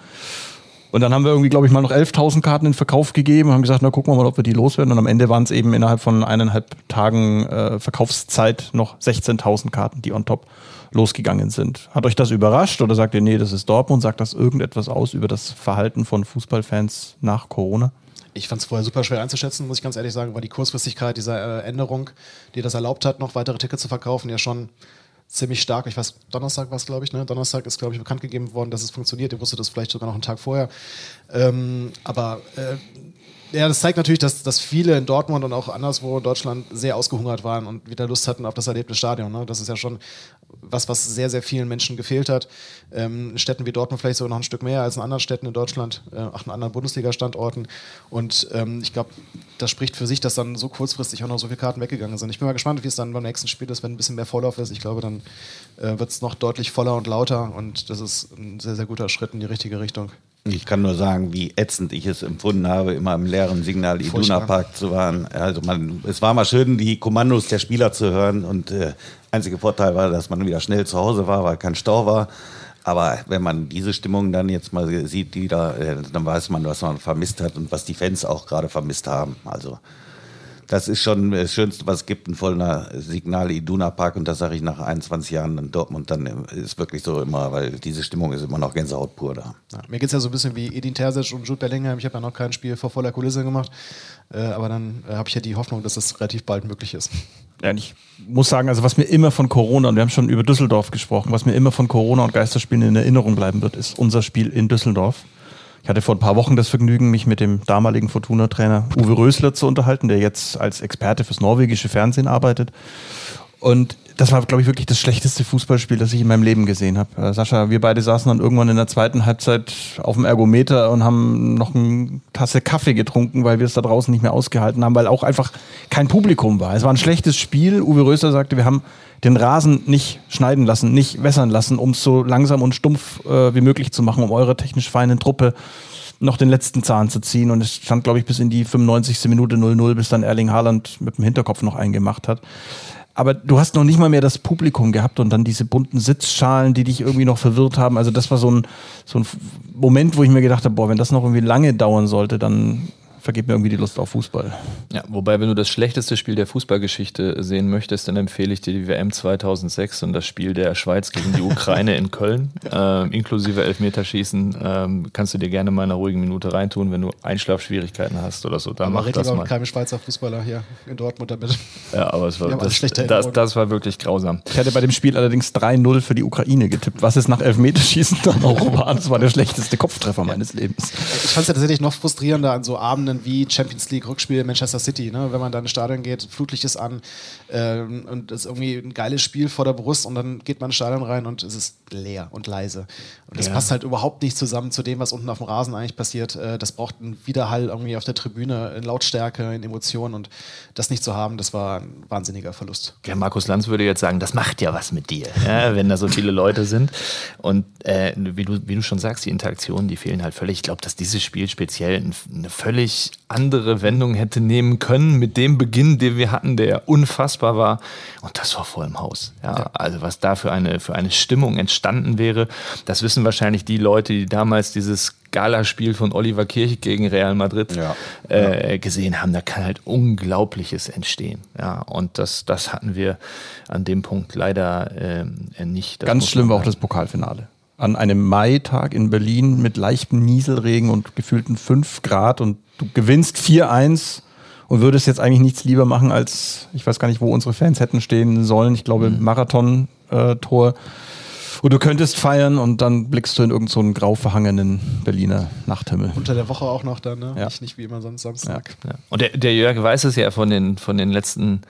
Und dann haben wir irgendwie, glaube ich, mal noch elftausend Karten in Verkauf gegeben, haben gesagt, na gucken wir mal, ob wir die loswerden. Und am Ende waren es eben innerhalb von eineinhalb Tagen äh, Verkaufszeit noch sechzehntausend Karten, die on top losgegangen sind. Hat euch das überrascht oder sagt ihr, nee, das ist Dortmund? Sagt das irgendetwas aus über das Verhalten von Fußballfans nach Corona? Ich fand es vorher super schwer einzuschätzen, muss ich ganz ehrlich sagen, weil die Kurzfristigkeit dieser Änderung, die das erlaubt hat, noch weitere Tickets zu verkaufen, ja schon ziemlich stark. Ich weiß, Donnerstag war es, glaube ich. Ne? Donnerstag ist, glaube ich, bekannt gegeben worden, dass es funktioniert. Ihr wusstet das vielleicht sogar noch einen Tag vorher. Ähm, aber äh, ja, das zeigt natürlich, dass, dass viele in Dortmund und auch anderswo in Deutschland sehr ausgehungert waren und wieder Lust hatten auf das erlebte Stadion. Ne? Das ist ja schon was, was sehr, sehr vielen Menschen gefehlt hat. Ähm, in Städten wie Dortmund vielleicht sogar noch ein Stück mehr als in anderen Städten in Deutschland, äh, auch in anderen Bundesliga-Standorten. Und ähm, ich glaube, das spricht für sich, dass dann so kurzfristig auch noch so viele Karten weggegangen sind. Ich bin mal gespannt, wie es dann beim nächsten Spiel ist, wenn ein bisschen mehr Vorlauf ist. Ich glaube, dann äh, wird es noch deutlich voller und lauter. Und das ist ein sehr, sehr guter Schritt in die richtige Richtung. Ich kann nur sagen, wie ätzend ich es empfunden habe, immer im leeren Signal Iduna Park zu waren. Also man, es war mal schön, die Kommandos der Spieler zu hören. Und äh, einziger Vorteil war, dass man wieder schnell zu Hause war, weil kein Stau war. Aber wenn man diese Stimmung dann jetzt mal sieht, die da, äh, dann weiß man, was man vermisst hat und was die Fans auch gerade vermisst haben. Also das ist schon das Schönste, was es gibt, ein voller Signal Iduna Park. Und das sage ich nach einundzwanzig Jahren in Dortmund, dann ist wirklich so immer, weil diese Stimmung ist immer noch Gänsehaut pur da. Ja, mir geht es ja so ein bisschen wie Edin Terzic und Jude Bellingham. Ich habe ja noch kein Spiel vor voller Kulisse gemacht. Äh, aber dann äh, habe ich ja die Hoffnung, dass das relativ bald möglich ist. Ja, ich muss sagen, also was mir immer von Corona, und wir haben schon über Düsseldorf gesprochen, was mir immer von Corona und Geisterspielen in Erinnerung bleiben wird, ist unser Spiel in Düsseldorf. Ich hatte vor ein paar Wochen das Vergnügen, mich mit dem damaligen Fortuna-Trainer Uwe Rösler zu unterhalten, der jetzt als Experte fürs norwegische Fernsehen arbeitet. Und das war, glaube ich, wirklich das schlechteste Fußballspiel, das ich in meinem Leben gesehen habe. Sascha, wir beide saßen dann irgendwann in der zweiten Halbzeit auf dem Ergometer und haben noch eine Tasse Kaffee getrunken, weil wir es da draußen nicht mehr ausgehalten haben, weil auch einfach kein Publikum war. Es war ein schlechtes Spiel. Uwe Rösler sagte, wir haben den Rasen nicht schneiden lassen, nicht wässern lassen, um es so langsam und stumpf äh, wie möglich zu machen, um eurer technisch feinen Truppe noch den letzten Zahn zu ziehen. Und es stand, glaube ich, bis in die fünfundneunzigste Minute null null, bis dann Erling Haaland mit dem Hinterkopf noch eingemacht hat. Aber du hast noch nicht mal mehr das Publikum gehabt und dann diese bunten Sitzschalen, die dich irgendwie noch verwirrt haben. Also das war so ein, so ein Moment, wo ich mir gedacht habe, boah, wenn das noch irgendwie lange dauern sollte, dann vergeht mir irgendwie die Lust auf Fußball. Ja, wobei, wenn du das schlechteste Spiel der Fußballgeschichte sehen möchtest, dann empfehle ich dir die W M zweitausendsechs und das Spiel der Schweiz gegen die Ukraine in Köln, äh, inklusive Elfmeterschießen. Ähm, kannst du dir gerne mal in einer ruhigen Minute reintun, wenn du Einschlafschwierigkeiten hast oder so. Da aber macht das mal. Keine Schweizer Fußballer hier in Dortmund damit. Ja, aber es war, das, das, das war wirklich grausam. Ich hatte bei dem Spiel allerdings drei null für die Ukraine getippt, was es nach Elfmeterschießen dann auch war. Das war der schlechteste Kopftreffer meines Lebens. Ich fand es ja tatsächlich noch frustrierender an so Abenden wie Champions League Rückspiel Manchester City, ne? Wenn man da ins Stadion geht, Flutlicht ist an ähm, und es ist irgendwie ein geiles Spiel vor der Brust und dann geht man ins Stadion rein und es ist leer und leise und das ja. passt halt überhaupt nicht zusammen zu dem, was unten auf dem Rasen eigentlich passiert. Äh, das braucht einen Widerhall irgendwie auf der Tribüne, in Lautstärke, in Emotionen und das nicht zu haben, das war ein wahnsinniger Verlust. Ja, Markus Lanz würde jetzt sagen, das macht ja was mit dir, ja, wenn da so viele Leute sind und äh, wie, du, wie du schon sagst, die Interaktionen, die fehlen halt völlig. Ich glaube, dass dieses Spiel speziell eine völlig andere Wendung hätte nehmen können mit dem Beginn, den wir hatten, der unfassbar war. Und das war voll im Haus. Ja, also was da für eine, für eine Stimmung entstanden wäre, das wissen wahrscheinlich die Leute, die damals dieses Galaspiel von Oliver Kirch gegen Real Madrid ja. äh, gesehen haben. Da kann halt Unglaubliches entstehen. Ja, und das, das hatten wir an dem Punkt leider äh, nicht. Das Ganz schlimm war auch das Pokalfinale. An einem Maitag in Berlin mit leichtem Nieselregen und gefühlten fünf Grad und du gewinnst vier eins und würdest jetzt eigentlich nichts lieber machen als, ich weiß gar nicht, wo unsere Fans hätten stehen sollen, ich glaube Marathon-Tor und du könntest feiern und dann blickst du in irgend so einen grau verhangenen Berliner Nachthimmel. Unter der Woche auch noch dann, ne? Ja. Nicht, nicht wie immer sonst Samstag. Ja. Ja. Und der, der Jörg weiß es ja von den, von den letzten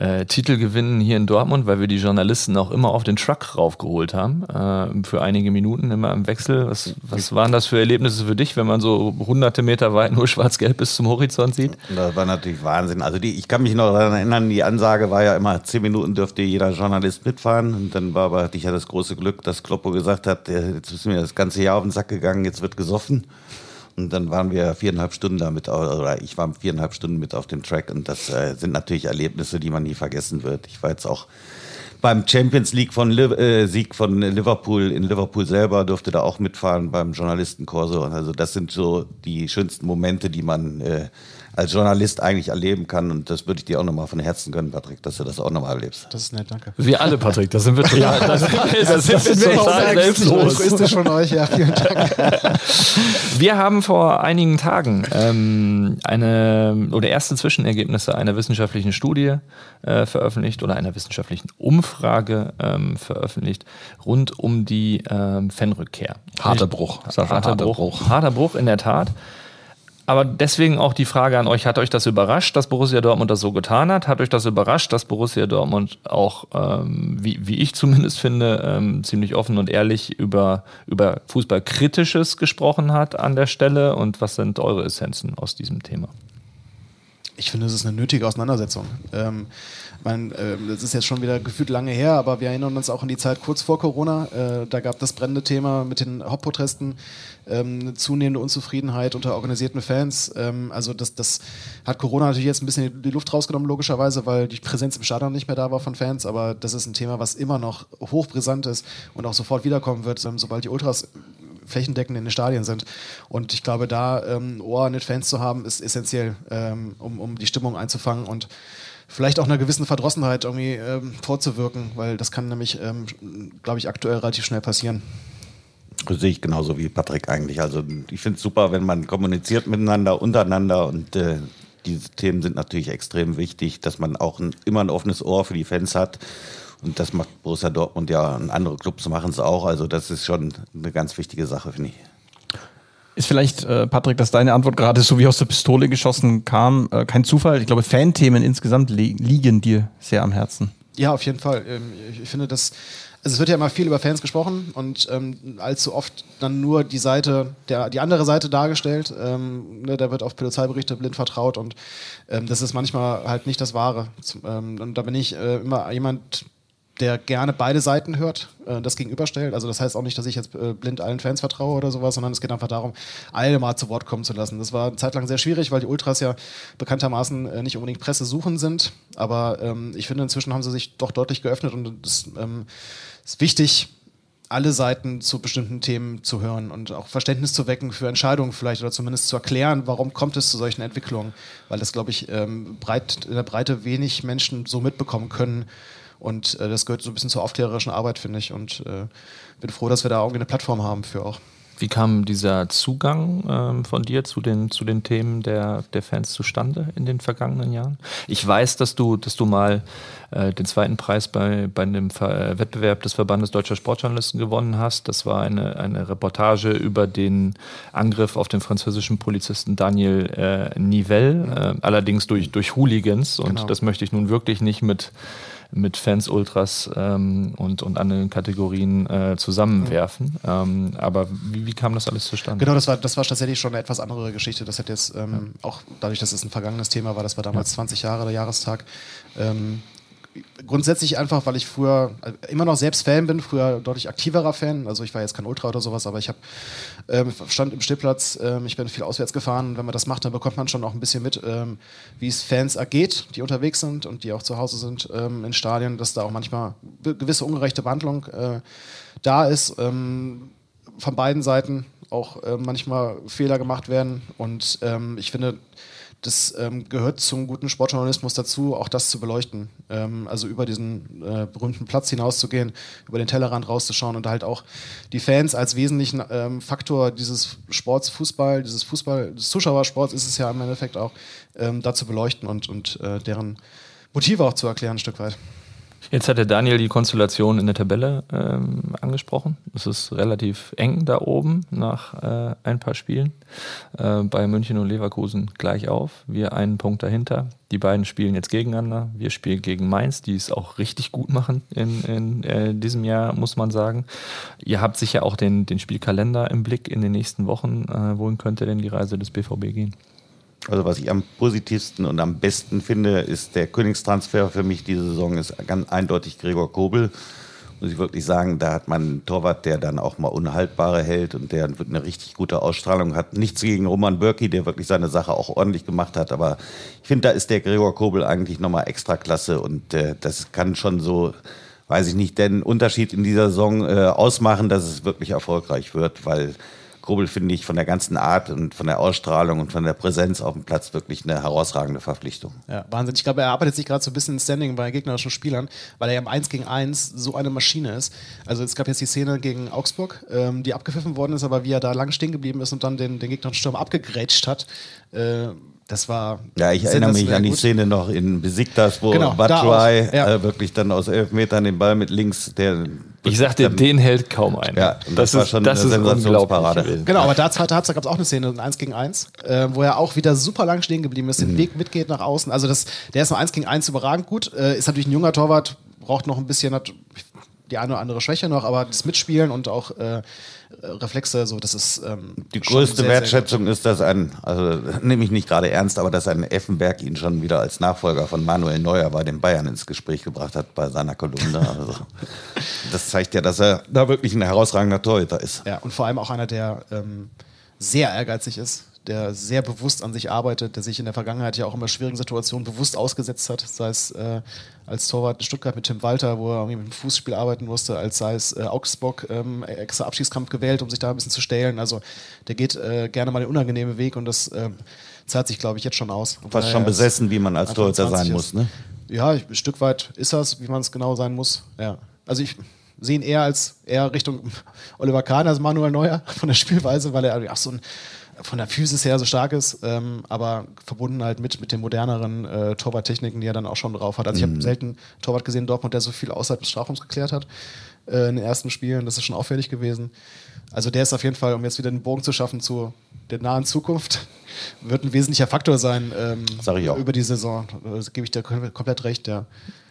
Äh, Titel gewinnen hier in Dortmund, weil wir die Journalisten auch immer auf den Truck raufgeholt haben, äh, für einige Minuten immer im Wechsel. Was, was waren das für Erlebnisse für dich, wenn man so hunderte Meter weit nur schwarz-gelb bis zum Horizont sieht? Das war natürlich Wahnsinn. Also die, ich kann mich noch daran erinnern, die Ansage war ja immer, zehn Minuten dürfte jeder Journalist mitfahren. Und dann war aber, hatte ich ja das große Glück, dass Kloppo gesagt hat, jetzt ist mir das ganze Jahr auf den Sack gegangen, jetzt wird gesoffen. Und dann waren wir viereinhalb Stunden damit, oder ich war viereinhalb Stunden mit auf dem Track. Und das äh, sind natürlich Erlebnisse, die man nie vergessen wird. Ich war jetzt auch beim Champions League von äh, Sieg von Liverpool in Liverpool selber durfte da auch mitfahren beim Journalistenkurse. Also das sind so die schönsten Momente, die man äh, als Journalist eigentlich erleben kann. Und das würde ich dir auch nochmal von Herzen gönnen, Patrick, dass du das auch nochmal erlebst. Das ist nett, danke. Wir alle, Patrick, das sind wir total. Ja, das, das, das sind wir total selbstlos. Das ist es von euch, ja, vielen Dank. Wir haben vor einigen Tagen ähm, eine oder erste Zwischenergebnisse einer wissenschaftlichen Studie äh, veröffentlicht oder einer wissenschaftlichen Umfrage ähm, veröffentlicht rund um die ähm, Fanrückkehr. Harter Bruch. Harter, harter Bruch. Bruch. Harter Bruch, in der Tat. Aber deswegen auch die Frage an euch, hat euch das überrascht, dass Borussia Dortmund das so getan hat? Hat euch das überrascht, dass Borussia Dortmund auch, ähm, wie, wie ich zumindest finde, ähm, ziemlich offen und ehrlich über, über Fußballkritisches gesprochen hat an der Stelle? Und was sind eure Essenzen aus diesem Thema? Ich finde, es ist eine nötige Auseinandersetzung. Ähm, mein, äh, das ist jetzt schon wieder gefühlt lange her, aber wir erinnern uns auch an die Zeit kurz vor Corona. Äh, da gab das brennende Thema mit den Hauptprotesten, ähm, eine zunehmende Unzufriedenheit unter organisierten Fans. Ähm, also das, das hat Corona natürlich jetzt ein bisschen die Luft rausgenommen, logischerweise, weil die Präsenz im Stadion nicht mehr da war von Fans. Aber das ist ein Thema, was immer noch hochbrisant ist und auch sofort wiederkommen wird, sobald die Ultras flächendeckend in den Stadien sind. Und ich glaube, da ähm, Ohr an den Fans zu haben, ist essentiell, ähm, um, um die Stimmung einzufangen und vielleicht auch einer gewissen Verdrossenheit irgendwie ähm, vorzuwirken, weil das kann nämlich, ähm, glaube ich, aktuell relativ schnell passieren. Das sehe ich genauso wie Patrick eigentlich. Also ich finde es super, wenn man kommuniziert miteinander, untereinander und äh, diese Themen sind natürlich extrem wichtig, dass man auch ein, immer ein offenes Ohr für die Fans hat. Und das macht Borussia Dortmund ja, und andere Clubs machen es auch. Also das ist schon eine ganz wichtige Sache, finde ich. Ist vielleicht, äh, Patrick, dass deine Antwort gerade so wie aus der Pistole geschossen kam, äh, kein Zufall. Ich glaube, Fanthemen insgesamt li- liegen dir sehr am Herzen. Ja, auf jeden Fall. Ähm, ich, ich finde, dass also es wird ja immer viel über Fans gesprochen und ähm, allzu oft dann nur die Seite, der, die andere Seite dargestellt. Ähm, ne, da wird auf Polizeiberichte blind vertraut und ähm, das ist manchmal halt nicht das Wahre. Ähm, und da bin ich äh, immer jemand, der gerne beide Seiten hört, das gegenüberstellt. Also das heißt auch nicht, dass ich jetzt blind allen Fans vertraue oder sowas, sondern es geht einfach darum, alle mal zu Wort kommen zu lassen. Das war eine Zeit lang sehr schwierig, weil die Ultras ja bekanntermaßen nicht unbedingt Pressesuchend sind. Aber ähm, ich finde, inzwischen haben sie sich doch deutlich geöffnet und es ähm, ist wichtig, alle Seiten zu bestimmten Themen zu hören und auch Verständnis zu wecken für Entscheidungen vielleicht oder zumindest zu erklären, warum kommt es zu solchen Entwicklungen. Weil das, glaube ich, ähm, breit, in der Breite wenig Menschen so mitbekommen können. Und äh, das gehört so ein bisschen zur aufklärerischen Arbeit, finde ich. Und äh, bin froh, dass wir da irgendwie eine Plattform haben für auch. Wie kam dieser Zugang ähm, von dir zu den, zu den Themen der, der Fans zustande in den vergangenen Jahren? Ich weiß, dass du, dass du mal äh, den zweiten Preis bei, bei einem Ver- Wettbewerb des Verbandes Deutscher Sportjournalisten gewonnen hast. Das war eine, eine Reportage über den Angriff auf den französischen Polizisten Daniel äh, Nivelle, äh, allerdings durch, durch Hooligans. Und genau, das möchte ich nun wirklich nicht mit mit Fans, Ultras ähm, und, und anderen Kategorien äh, zusammenwerfen. Mhm. Ähm, aber wie, wie kam das alles zustande? Genau, das war, das war tatsächlich schon eine etwas andere Geschichte. Das hat jetzt ähm, ja. auch dadurch, dass es ein vergangenes Thema war, das war damals ja. zwanzig Jahre, der Jahrestag. Ähm, grundsätzlich einfach, weil ich früher immer noch selbst Fan bin, früher deutlich aktiverer Fan. Also ich war jetzt kein Ultra oder sowas, aber ich hab, ähm, stand im Stehplatz, ähm, ich bin viel auswärts gefahren. Und wenn man das macht, dann bekommt man schon auch ein bisschen mit, ähm, wie es Fans ergeht, die unterwegs sind und die auch zu Hause sind ähm, in Stadien, dass da auch manchmal gewisse ungerechte Behandlung äh, da ist, ähm, von beiden Seiten auch äh, manchmal Fehler gemacht werden. Und ähm, ich finde, das ähm, gehört zum guten Sportjournalismus dazu, auch das zu beleuchten. Ähm, also über diesen äh, berühmten Platz hinauszugehen, über den Tellerrand rauszuschauen und halt auch die Fans als wesentlichen ähm, Faktor dieses Sports, Fußball, dieses Fußball, des Zuschauersports ist es ja im Endeffekt auch, ähm, da zu beleuchten und, und äh, deren Motive auch zu erklären, ein Stück weit. Jetzt hat der Daniel die Konstellation in der Tabelle ähm, angesprochen. Es ist relativ eng da oben nach äh, ein paar Spielen. Äh, bei München und Leverkusen gleich auf. Wir einen Punkt dahinter. Die beiden spielen jetzt gegeneinander. Wir spielen gegen Mainz, die es auch richtig gut machen in, in äh, diesem Jahr, muss man sagen. Ihr habt sicher auch den, den Spielkalender im Blick in den nächsten Wochen. Äh, wohin könnte denn die Reise des B V B gehen? Also was ich am positivsten und am besten finde, ist der Königstransfer für mich diese Saison, ist ganz eindeutig Gregor Kobel. Muss ich wirklich sagen, da hat man einen Torwart, der dann auch mal Unhaltbare hält und der eine richtig gute Ausstrahlung hat. Nichts gegen Roman Bürki, der wirklich seine Sache auch ordentlich gemacht hat. Aber ich finde, da ist der Gregor Kobel eigentlich nochmal extra klasse und äh, das kann schon so... weiß ich nicht, den Unterschied in dieser Saison äh, ausmachen, dass es wirklich erfolgreich wird, weil Kobel, finde ich, von der ganzen Art und von der Ausstrahlung und von der Präsenz auf dem Platz wirklich eine herausragende Verpflichtung. Ja, Wahnsinn. Ich glaube, er arbeitet sich gerade so ein bisschen in Standing bei gegnerischen Spielern, weil er ja im eins gegen eins so eine Maschine ist. Also es gab jetzt die Szene gegen Augsburg, ähm, die abgepfiffen worden ist, aber wie er da lang stehen geblieben ist und dann den, den gegnerischen Sturm abgegrätscht hat, äh, das war... Ja, ich erinnere mich an die gut. Szene noch in Besiktas, wo genau, Batshuayi ja. äh, wirklich dann aus elf Metern den Ball mit links... der Ich sagte, den hält kaum einer. Ja, das, das war schon das eine Sensationsparade. Genau, aber da zweite Halbzeit gab es auch eine Szene, ein eins gegen eins, äh, wo er auch wieder super lang stehen geblieben ist, den mhm. Weg mitgeht nach außen. Also das, der ist im eins gegen eins überragend gut, äh, ist natürlich ein junger Torwart, braucht noch ein bisschen, hat die eine oder andere Schwäche noch, aber das Mitspielen und auch äh, Reflexe, so, das ist ähm, die größte sehr, Wertschätzung sehr ist, dass ein, also nehme ich nicht gerade ernst, aber dass ein Effenberg ihn schon wieder als Nachfolger von Manuel Neuer bei den Bayern ins Gespräch gebracht hat bei seiner Kolumne. Also, das zeigt ja, dass er da wirklich ein herausragender Torhüter ist. Ja, und vor allem auch einer, der ähm, sehr ehrgeizig ist, der sehr bewusst an sich arbeitet, der sich in der Vergangenheit ja auch immer schwierigen Situationen bewusst ausgesetzt hat, sei es äh, als Torwart in Stuttgart mit Tim Walter, wo er mit dem Fußspiel arbeiten musste, als sei es äh, Augsburg ähm, extra Abschiedskampf gewählt, um sich da ein bisschen zu stellen. Also der geht äh, gerne mal den unangenehmen Weg und das äh, zahlt sich, glaube ich, jetzt schon aus. Fast schon besessen, wie man als Torhüter sein ist. muss, ne? Ja, ein Stück weit ist das, wie man es genau sein muss. Ja. Also ich sehe ihn eher als eher Richtung Oliver Kahn als Manuel Neuer von der Spielweise, weil er ach, so ein von der Physis her so stark ist, ähm, aber verbunden halt mit, mit den moderneren äh, Torwarttechniken, die er dann auch schon drauf hat. Also ich habe mhm. selten einen Torwart gesehen in Dortmund, der so viel außerhalb des Strafraums geklärt hat äh, in den ersten Spielen. Das ist schon auffällig gewesen. Also der ist auf jeden Fall, um jetzt wieder einen Bogen zu schaffen zu der nahen Zukunft, wird ein wesentlicher Faktor sein ähm, Sag ich auch. über die Saison. Das gebe ich dir komplett recht. Ja.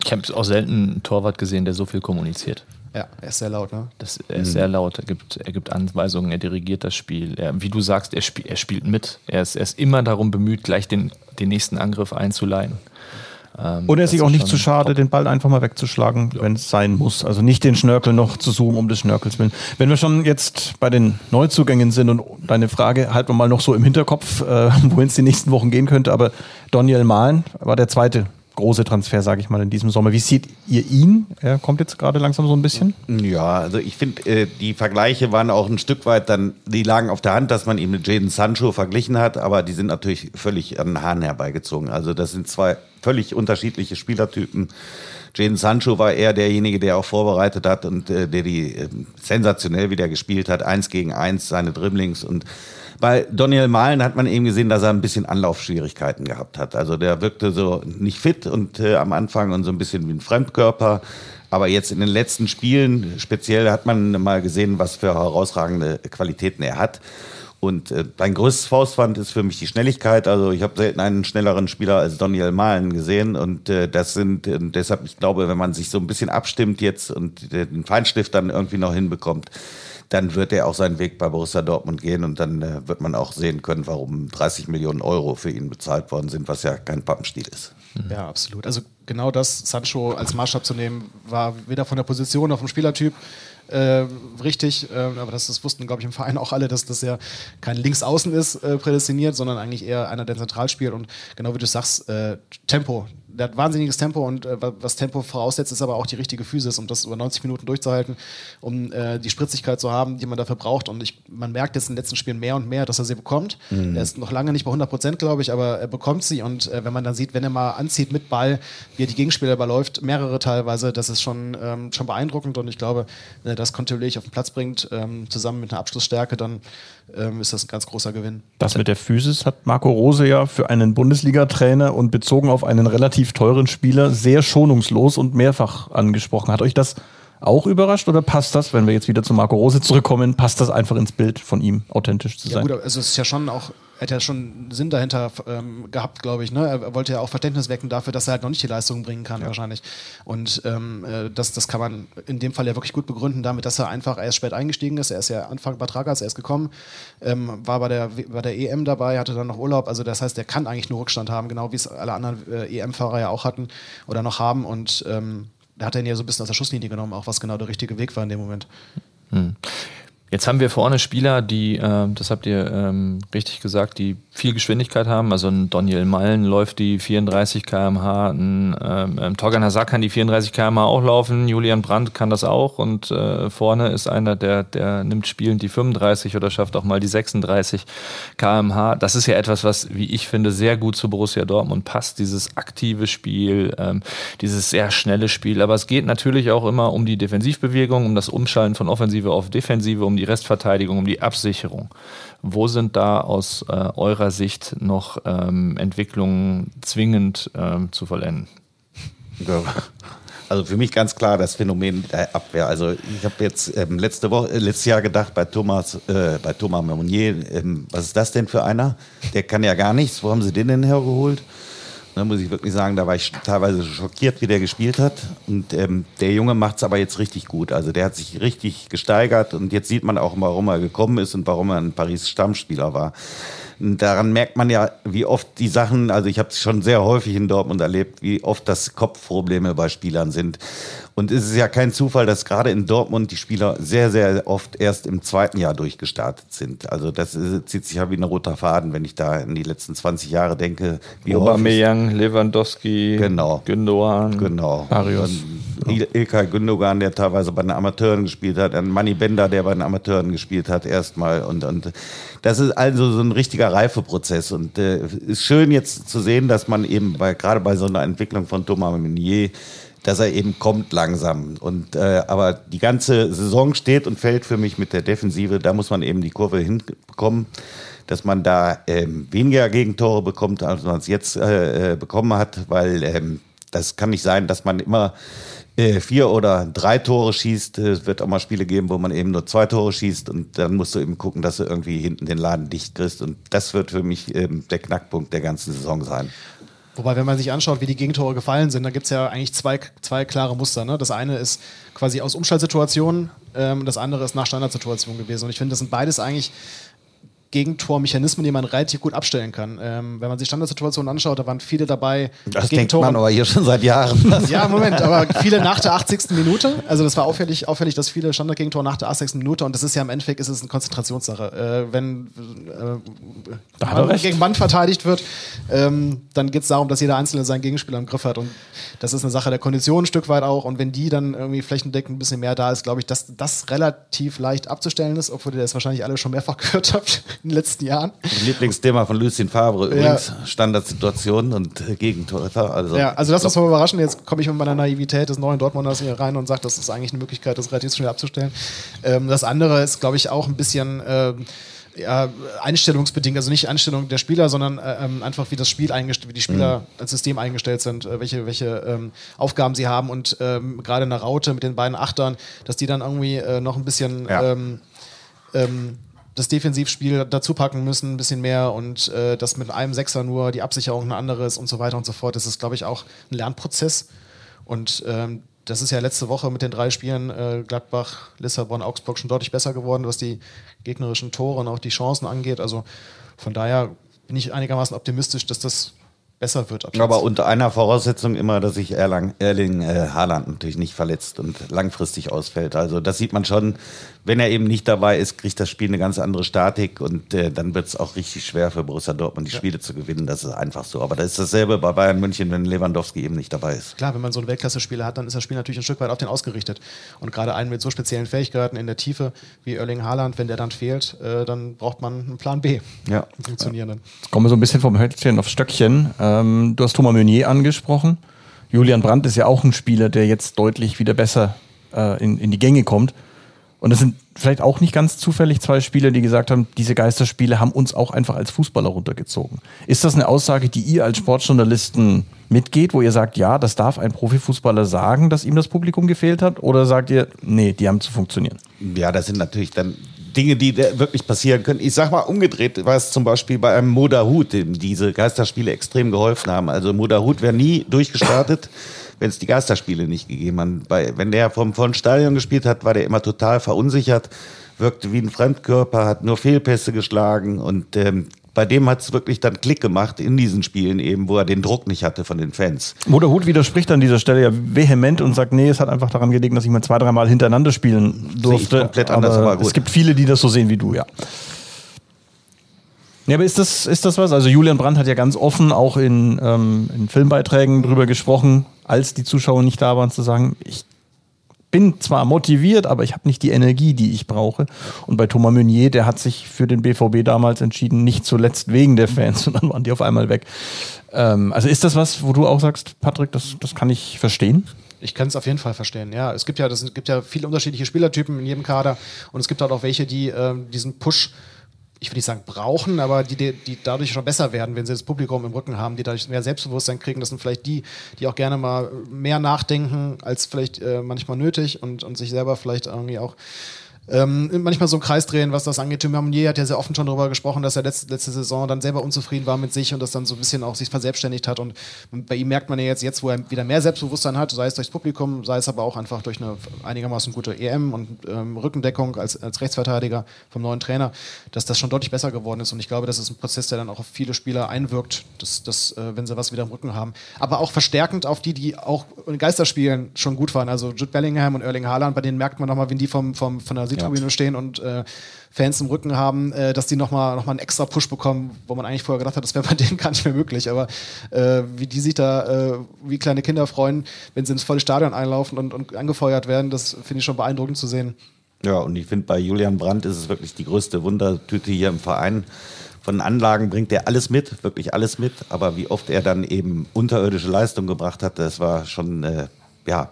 Ich habe auch selten einen Torwart gesehen, der so viel kommuniziert. Ja, er ist sehr laut, ne? Das, er ist mhm. sehr laut, er gibt, er gibt Anweisungen, er dirigiert das Spiel. Er, wie du sagst, er, spiel, er spielt mit. Er ist, er ist immer darum bemüht, gleich den, den nächsten Angriff einzuleiten. Ähm, Oder er ist sich auch nicht zu schade, top. den Ball einfach mal wegzuschlagen, ja. wenn es sein muss. Also nicht den Schnörkel noch zu zoomen, um des Schnörkels willen. Wenn wir schon jetzt bei den Neuzugängen sind und deine Frage halten wir mal noch so im Hinterkopf, äh, wohin es die nächsten Wochen gehen könnte, aber Donyell Malen war der zweite große Transfer, sage ich mal, in diesem Sommer. Wie seht ihr ihn? Er kommt jetzt gerade langsam so ein bisschen. Ja, also ich finde, äh, die Vergleiche waren auch ein Stück weit dann, die lagen auf der Hand, dass man ihn mit Jadon Sancho verglichen hat, aber die sind natürlich völlig an den Haaren herbeigezogen. Also das sind zwei völlig unterschiedliche Spielertypen. Jadon Sancho war eher derjenige, der auch vorbereitet hat und äh, der die äh, sensationell wieder gespielt hat, eins gegen eins, seine Dribblings und bei Donyell Malen hat man eben gesehen, dass er ein bisschen Anlaufschwierigkeiten gehabt hat. Also der wirkte so nicht fit und äh, am Anfang und so ein bisschen wie ein Fremdkörper. Aber jetzt in den letzten Spielen speziell hat man mal gesehen, was für herausragende Qualitäten er hat. Und äh, mein größtes Faustpfand ist für mich die Schnelligkeit. Also ich habe selten einen schnelleren Spieler als Donyell Malen gesehen. Und äh, das sind äh, deshalb, ich glaube, wenn man sich so ein bisschen abstimmt jetzt und äh, den Feinstift dann irgendwie noch hinbekommt, dann wird er auch seinen Weg bei Borussia Dortmund gehen und dann äh, wird man auch sehen können, warum dreißig Millionen Euro für ihn bezahlt worden sind, was ja kein Pappenstiel ist. Ja, absolut. Also genau das, Sancho als Maßstab zu nehmen, war weder von der Position noch vom Spielertyp äh, richtig, äh, aber das, das wussten, glaube ich, im Verein auch alle, dass das ja kein Linksaußen ist, äh, prädestiniert, sondern eigentlich eher einer, der zentral spielt und genau wie du sagst, äh, Tempo. Der hat wahnsinniges Tempo und äh, was Tempo voraussetzt, ist aber auch die richtige Physis, um das über neunzig Minuten durchzuhalten, um äh, die Spritzigkeit zu haben, die man dafür braucht. Und ich, man merkt jetzt in den letzten Spielen mehr und mehr, dass er sie bekommt. Mhm. Er ist noch lange nicht bei hundert Prozent, glaube ich, aber er bekommt sie. Und äh, wenn man dann sieht, wenn er mal anzieht mit Ball, wie er die Gegenspieler überläuft, mehrere teilweise, das ist schon, ähm, schon beeindruckend. Und ich glaube, wenn er das kontinuierlich auf den Platz bringt, ähm, zusammen mit einer Abschlussstärke, dann ähm, ist das ein ganz großer Gewinn. Das mit der Physis hat Marco Rose ja für einen Bundesliga-Trainer und bezogen auf einen relativ teuren Spieler sehr schonungslos und mehrfach angesprochen. Hat euch das auch überrascht oder passt das, wenn wir jetzt wieder zu Marco Rose zurückkommen, passt das einfach ins Bild von ihm, authentisch zu sein? Ja gut, also es ist ja schon auch, er hat ja schon Sinn dahinter ähm, gehabt, glaube ich. Ne? Er wollte ja auch Verständnis wecken dafür, dass er halt noch nicht die Leistung bringen kann, ja. wahrscheinlich. Und ähm, das, das kann man in dem Fall ja wirklich gut begründen, damit, dass er einfach erst spät eingestiegen ist. Er ist ja Anfang bei Trakas, er ist gekommen, ähm, war bei der, bei der E M dabei, hatte dann noch Urlaub. Also das heißt, er kann eigentlich nur Rückstand haben, genau wie es alle anderen äh, E M-Fahrer ja auch hatten oder noch haben. Und ähm, da hat er ihn ja so ein bisschen aus der Schusslinie genommen, auch was genau der richtige Weg war in dem Moment. Hm. Jetzt haben wir vorne Spieler, die, äh, das habt ihr ähm, richtig gesagt, die viel Geschwindigkeit haben. Also ein Donyell Malen läuft die vierunddreißig Kilometer pro Stunde, ein ähm, Torgan Hazard kann die vierunddreißig Kilometer pro Stunde auch laufen, Julian Brandt kann das auch und äh, vorne ist einer, der, der nimmt spielend die fünfunddreißig oder schafft auch mal die sechsunddreißig Kilometer pro Stunde. Das ist ja etwas, was, wie ich finde, sehr gut zu Borussia Dortmund passt, dieses aktive Spiel, ähm, dieses sehr schnelle Spiel. Aber es geht natürlich auch immer um die Defensivbewegung, um das Umschalten von Offensive auf Defensive, um die Restverteidigung, um die Absicherung. Wo sind da aus äh, eurer Sicht noch ähm, Entwicklungen zwingend ähm, zu vollenden? Also für mich ganz klar das Phänomen der Abwehr. Also ich habe jetzt ähm, letzte Woche, äh, letztes Jahr gedacht bei Thomas, äh, bei Thomas Meunier, ähm, was ist das denn für einer? Der kann ja gar nichts. Wo haben sie den denn hergeholt? Da muss ich wirklich sagen, da war ich teilweise schockiert, wie der gespielt hat. Und ähm, der Junge macht es aber jetzt richtig gut. Also der hat sich richtig gesteigert und jetzt sieht man auch, warum er gekommen ist und warum er in Paris Stammspieler war. Und daran merkt man ja, wie oft die Sachen, also ich habe es schon sehr häufig in Dortmund erlebt, wie oft das Kopfprobleme bei Spielern sind. Und es ist ja kein Zufall, dass gerade in Dortmund die Spieler sehr, sehr oft erst im zweiten Jahr durchgestartet sind. Also das ist, zieht sich ja wie ein roter Faden, wenn ich da in die letzten zwanzig Jahre denke. Wie Aubameyang, Lewandowski, genau. Gündogan, genau. Marius. Il- Ilkay Gündogan, der teilweise bei den Amateuren gespielt hat, dann Mani Bender, der bei den Amateuren gespielt hat erstmal und und das ist also so ein richtiger Reifeprozess und äh, ist schön jetzt zu sehen, dass man eben bei, gerade bei so einer Entwicklung von Thomas Meunier, dass er eben kommt langsam und äh, aber die ganze Saison steht und fällt für mich mit der Defensive, da muss man eben die Kurve hinbekommen, dass man da ähm, weniger Gegentore bekommt, als man es jetzt äh, bekommen hat, weil ähm, das kann nicht sein, dass man immer vier oder drei Tore schießt. Es wird auch mal Spiele geben, wo man eben nur zwei Tore schießt und dann musst du eben gucken, dass du irgendwie hinten den Laden dicht kriegst und das wird für mich ähm, der Knackpunkt der ganzen Saison sein. Wobei, wenn man sich anschaut, wie die Gegentore gefallen sind, dann gibt es ja eigentlich zwei, zwei klare Muster. Ne? Das eine ist quasi aus Umschaltsituationen ähm, und das andere ist nach Standardsituationen gewesen und ich finde, das sind beides eigentlich Gegentormechanismen, die man relativ gut abstellen kann. Ähm, wenn man sich Standardsituationen anschaut, da waren viele dabei. Das Gegentore. Denkt man aber hier schon seit Jahren. Ja, Moment, aber viele nach der achtzigsten Minute. Also das war auffällig, auffällig dass viele Standardgegentore nach der achtzigsten Minute und das ist ja im Endeffekt ist es eine Konzentrationssache. Äh, wenn äh, da man gegen Mann verteidigt wird, ähm, dann geht es darum, dass jeder Einzelne seinen Gegenspieler im Griff hat und das ist eine Sache der Kondition ein Stück weit auch und wenn die dann irgendwie flächendeckend ein bisschen mehr da ist, glaube ich, dass das relativ leicht abzustellen ist, obwohl ihr das wahrscheinlich alle schon mehrfach gehört habt. In den letzten Jahren. Das Lieblingsthema von Lucien Favre übrigens, ja. Standardsituationen und Gegentore. Also, ja, also das muss man überraschen. Jetzt komme ich mit meiner Naivität des neuen Dortmunders hier rein und sage, das ist eigentlich eine Möglichkeit, das relativ schnell abzustellen. Ähm, das andere ist, glaube ich, auch ein bisschen äh, ja, einstellungsbedingt, also nicht Einstellung der Spieler, sondern ähm, einfach wie das Spiel eingestellt, wie die Spieler mhm. als System eingestellt sind, welche, welche ähm, Aufgaben sie haben und ähm, gerade in der Raute mit den beiden Achtern, dass die dann irgendwie äh, noch ein bisschen ja. ähm, ähm, das Defensivspiel dazu packen müssen, ein bisschen mehr und äh, dass mit einem Sechser nur die Absicherung eine andere ist und so weiter und so fort. Das ist, glaube ich, auch ein Lernprozess. Und ähm, das ist ja letzte Woche mit den drei Spielen äh, Gladbach, Lissabon, Augsburg schon deutlich besser geworden, was die gegnerischen Tore und auch die Chancen angeht. Also von daher bin ich einigermaßen optimistisch, dass das besser wird. Ab Aber unter einer Voraussetzung immer, dass sich Erlang, Erling äh, Haaland natürlich nicht verletzt und langfristig ausfällt. Also das sieht man schon. Wenn er eben nicht dabei ist, kriegt das Spiel eine ganz andere Statik und äh, dann wird es auch richtig schwer für Borussia Dortmund, die ja. Spiele zu gewinnen. Das ist einfach so. Aber das ist dasselbe bei Bayern München, wenn Lewandowski eben nicht dabei ist. Klar, wenn man so einen Weltklasse-Spieler hat, dann ist das Spiel natürlich ein Stück weit auf den ausgerichtet. Und gerade einen mit so speziellen Fähigkeiten in der Tiefe wie Erling Haaland, wenn der dann fehlt, äh, dann braucht man einen Plan B. Ja. Funktionierenden. Jetzt kommen wir so ein bisschen vom Hölzchen aufs Stöckchen. Ähm, du hast Thomas Meunier angesprochen. Julian Brandt ist ja auch ein Spieler, der jetzt deutlich wieder besser äh, in, in die Gänge kommt. Und das sind vielleicht auch nicht ganz zufällig zwei Spieler, die gesagt haben, diese Geisterspiele haben uns auch einfach als Fußballer runtergezogen. Ist das eine Aussage, die ihr als Sportjournalisten mitgeht, wo ihr sagt, ja, das darf ein Profifußballer sagen, dass ihm das Publikum gefehlt hat? Oder sagt ihr, nee, die haben zu funktionieren? Ja, das sind natürlich dann Dinge, die wirklich passieren können. Ich sag mal, umgedreht war es zum Beispiel bei einem Moda Hood, dem diese Geisterspiele extrem geholfen haben. Also Moda Hood wäre nie durchgestartet, wenn es die Geisterspiele nicht gegeben hat. Bei, wenn der vom, vom Stadion gespielt hat, war der immer total verunsichert, wirkte wie ein Fremdkörper, hat nur Fehlpässe geschlagen und ähm, bei dem hat es wirklich dann Klick gemacht in diesen Spielen eben, wo er den Druck nicht hatte von den Fans. Moda Hood widerspricht an dieser Stelle ja vehement und sagt, nee, es hat einfach daran gelegen, dass ich mal zwei, dreimal hintereinander spielen durfte. Sehe ich komplett anders, aber, aber gut. Es gibt viele, die das so sehen wie du, ja. Ja, aber ist das, ist das was? Also Julian Brandt hat ja ganz offen auch in, ähm, in Filmbeiträgen drüber gesprochen, als die Zuschauer nicht da waren, zu sagen, ich bin zwar motiviert, aber ich habe nicht die Energie, die ich brauche. Und bei Thomas Meunier, der hat sich für den B V B damals entschieden, nicht zuletzt wegen der Fans, und dann waren die auf einmal weg. Ähm, also ist das was, wo du auch sagst, Patrick, das, das kann ich verstehen? Ich kann es auf jeden Fall verstehen, ja. Es gibt ja, das gibt ja viele unterschiedliche Spielertypen in jedem Kader und es gibt halt auch welche, die äh, diesen Push, ich will nicht sagen brauchen, aber die, die, die dadurch schon besser werden, wenn sie das Publikum im Rücken haben, die dadurch mehr Selbstbewusstsein kriegen. Das sind vielleicht die, die auch gerne mal mehr nachdenken, als vielleicht äh, manchmal nötig und, und sich selber vielleicht irgendwie auch ähm, manchmal so im Kreis drehen, was das angeht. Meunier hat ja sehr offen schon darüber gesprochen, dass er letzte, letzte Saison dann selber unzufrieden war mit sich und das dann so ein bisschen auch sich verselbstständigt hat. Und bei ihm merkt man ja jetzt, jetzt, wo er wieder mehr Selbstbewusstsein hat, sei es durchs Publikum, sei es aber auch einfach durch eine einigermaßen gute E M und ähm, Rückendeckung als, als Rechtsverteidiger vom neuen Trainer, dass das schon deutlich besser geworden ist. Und ich glaube, das ist ein Prozess, der dann auch auf viele Spieler einwirkt, dass, dass, äh, wenn sie was wieder im Rücken haben. Aber auch verstärkend auf die, die auch in Geisterspielen schon gut waren. Also Jude Bellingham und Erling Haaland, bei denen merkt man nochmal, wenn die vom, vom, von der Tribüne stehen und äh, Fans im Rücken haben, äh, dass die nochmal noch mal einen extra Push bekommen, wo man eigentlich vorher gedacht hat, das wäre bei denen gar nicht mehr möglich. Aber äh, wie die sich da äh, wie kleine Kinder freuen, wenn sie ins volle Stadion einlaufen und, und angefeuert werden, das finde ich schon beeindruckend zu sehen. Ja, und ich finde, bei Julian Brandt ist es wirklich die größte Wundertüte hier im Verein. Von Anlagen bringt er alles mit, wirklich alles mit. Aber wie oft er dann eben unterirdische Leistung gebracht hat, das war schon... Äh, ja,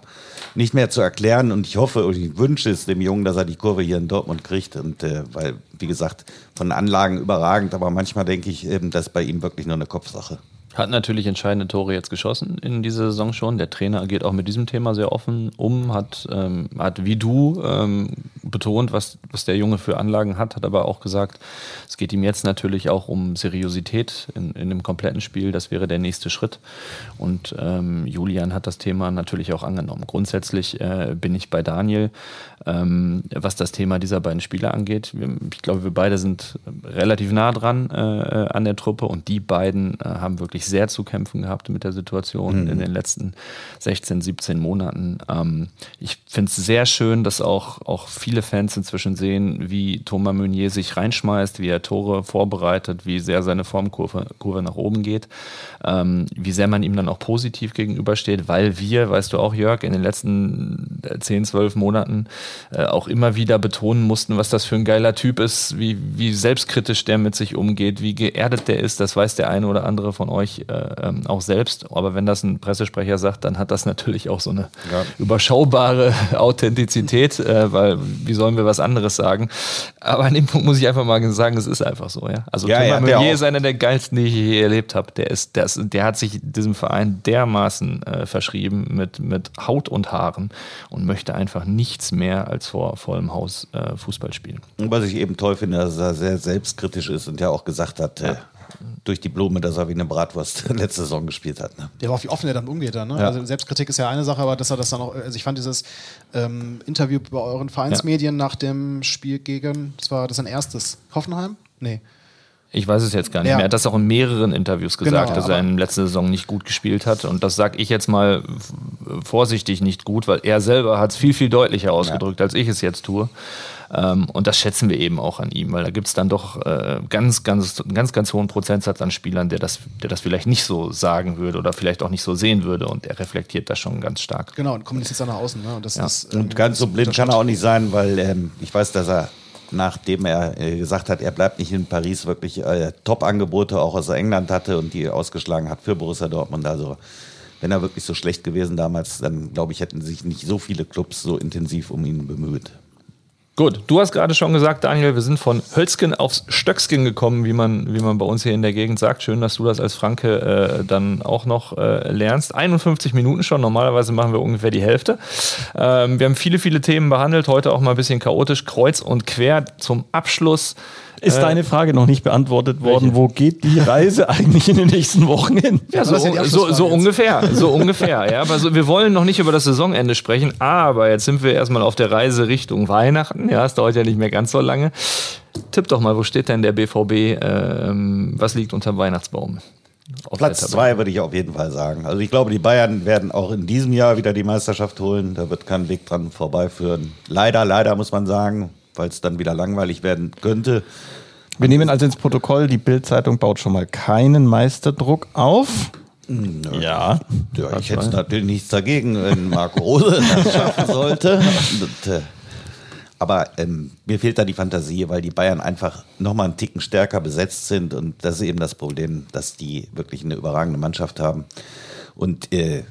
nicht mehr zu erklären, und ich hoffe und ich wünsche es dem Jungen, dass er die Kurve hier in Dortmund kriegt, und äh, weil, wie gesagt, von Anlagen überragend, aber manchmal denke ich eben, das ist bei ihm wirklich nur eine Kopfsache. Hat natürlich entscheidende Tore jetzt geschossen in dieser Saison schon. Der Trainer agiert auch mit diesem Thema sehr offen um, hat, ähm, hat wie du ähm, betont, was, was der Junge für Anlagen hat, hat aber auch gesagt, es geht ihm jetzt natürlich auch um Seriosität in, in dem kompletten Spiel. Das wäre der nächste Schritt. Und ähm, Julian hat das Thema natürlich auch angenommen. Grundsätzlich äh, bin ich bei Daniel, ähm, was das Thema dieser beiden Spieler angeht. Ich glaube, wir beide sind relativ nah dran äh, an der Truppe, und die beiden äh, haben wirklich sehr zu kämpfen gehabt mit der Situation mhm. in den letzten sechzehn, siebzehn Monaten. Ähm, ich finde es sehr schön, dass auch, auch viele Fans inzwischen sehen, wie Thomas Meunier sich reinschmeißt, wie er Tore vorbereitet, wie sehr seine Formkurve Kurve nach oben geht, ähm, wie sehr man ihm dann auch positiv gegenübersteht, weil wir, weißt du auch, Jörg, in den letzten zehn, zwölf Monaten äh, auch immer wieder betonen mussten, was das für ein geiler Typ ist, wie, wie selbstkritisch der mit sich umgeht, wie geerdet der ist. Das weiß der eine oder andere von euch auch selbst, aber wenn das ein Pressesprecher sagt, dann hat das natürlich auch so eine ja. überschaubare Authentizität, äh, weil wie sollen wir was anderes sagen? Aber an dem Punkt muss ich einfach mal sagen, es ist einfach so. Ja? Also ja, Thomas Meunier ist einer der geilsten, die ich je erlebt habe. Der ist, der, ist, der hat sich diesem Verein dermaßen äh, verschrieben mit, mit Haut und Haaren und möchte einfach nichts mehr als vor vollem Haus äh, Fußball spielen. Was ich eben toll finde, dass er sehr selbstkritisch ist und ja auch gesagt hat, ja. äh, durch die Blume, dass er wie eine Bratwurst letzte Saison gespielt hat. Ne? Der war auch, wie offen er damit umgeht. Dann, ne? ja. Also Selbstkritik ist ja eine Sache, aber dass er das dann auch, also ich fand dieses ähm, Interview bei euren Vereinsmedien ja. nach dem Spiel gegen, das war das ein erstes, Hoffenheim? Nee. Ich weiß es jetzt gar nicht ja. mehr. Er hat das auch in mehreren Interviews gesagt, genau, dass er in der letzten Saison nicht gut gespielt hat. Und das sage ich jetzt mal vorsichtig nicht gut, weil er selber hat es viel, viel deutlicher ausgedrückt, ja. als ich es jetzt tue. Und das schätzen wir eben auch an ihm, weil da gibt es dann doch ganz, ganz, ganz, ganz hohen Prozentsatz an Spielern, der das, der das vielleicht nicht so sagen würde oder vielleicht auch nicht so sehen würde. Und er reflektiert das schon ganz stark. Genau, und kommuniziert dann nach außen. Ne? Und, das ja. ist, ähm, und ganz so blind kann er auch nicht sein, weil ähm, ich weiß, dass er, nachdem er gesagt hat, er bleibt nicht in Paris, wirklich äh, Top-Angebote auch aus England hatte und die ausgeschlagen hat für Borussia Dortmund. Also wenn er wirklich so schlecht gewesen damals, dann glaube ich, hätten sich nicht so viele Clubs so intensiv um ihn bemüht. Gut, du hast gerade schon gesagt, Daniel, wir sind von Hölzgen aufs Stöckskin gekommen, wie man, wie man bei uns hier in der Gegend sagt. Schön, dass du das als Franke äh, dann auch noch äh, lernst. einundfünfzig Minuten schon, normalerweise machen wir ungefähr die Hälfte. Ähm, wir haben viele, viele Themen behandelt, heute auch mal ein bisschen chaotisch, kreuz und quer zum Abschluss. Ist äh, deine Frage noch nicht beantwortet worden? Welche? Wo geht die Reise eigentlich in den nächsten Wochen hin? Ja, so, ja so, so ungefähr, so ungefähr. Ja, aber so, wir wollen noch nicht über das Saisonende sprechen, aber jetzt sind wir erstmal auf der Reise Richtung Weihnachten. Ja, es dauert ja nicht mehr ganz so lange. Tipp doch mal, wo steht denn der B V B? Ähm, was liegt unter dem Weihnachtsbaum? Auf Platz zwei würde ich auf jeden Fall sagen. Also ich glaube, die Bayern werden auch in diesem Jahr wieder die Meisterschaft holen. Da wird kein Weg dran vorbeiführen. Leider, leider muss man sagen, weil es dann wieder langweilig werden könnte. Wir nehmen also ins Protokoll, die Bild-Zeitung baut schon mal keinen Meisterdruck auf. Nö. Ja. ja ich hätte natürlich nichts dagegen, wenn Marco Rose das schaffen sollte. Und, äh, aber ähm, mir fehlt da die Fantasie, weil die Bayern einfach nochmal einen Ticken stärker besetzt sind. Und das ist eben das Problem, dass die wirklich eine überragende Mannschaft haben. Und äh,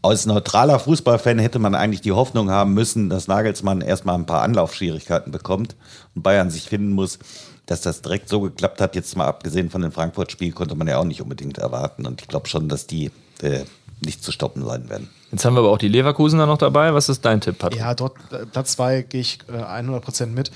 als neutraler Fußballfan hätte man eigentlich die Hoffnung haben müssen, dass Nagelsmann erstmal ein paar Anlaufschwierigkeiten bekommt und Bayern sich finden muss. Dass das direkt so geklappt hat, jetzt mal abgesehen von dem Frankfurt-Spiel, konnte man ja auch nicht unbedingt erwarten. Und ich glaube schon, dass die äh, nicht zu stoppen sein werden. Jetzt haben wir aber auch die Leverkusener noch dabei. Was ist dein Tipp, Patrick? Ja, dort, Platz zwei gehe ich äh, hundert Prozent mit.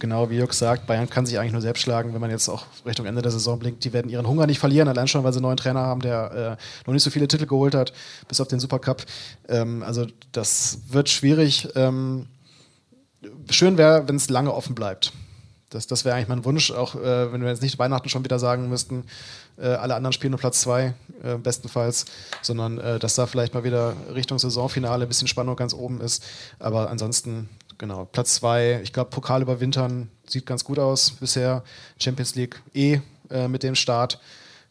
Genau wie Jörg sagt, Bayern kann sich eigentlich nur selbst schlagen, wenn man jetzt auch Richtung Ende der Saison blinkt. Die werden ihren Hunger nicht verlieren, allein schon, weil sie einen neuen Trainer haben, der äh, noch nicht so viele Titel geholt hat, bis auf den Supercup. Ähm, also das wird schwierig. Ähm, schön wäre, wenn es lange offen bleibt. Das, das wäre eigentlich mein Wunsch, auch äh, wenn wir jetzt nicht Weihnachten schon wieder sagen müssten, äh, alle anderen spielen nur Platz zwei, äh, bestenfalls, sondern äh, dass da vielleicht mal wieder Richtung Saisonfinale ein bisschen Spannung ganz oben ist. Aber ansonsten, genau, Platz zwei, ich glaube, Pokal überwintern sieht ganz gut aus bisher. Champions League eh äh, mit dem Start.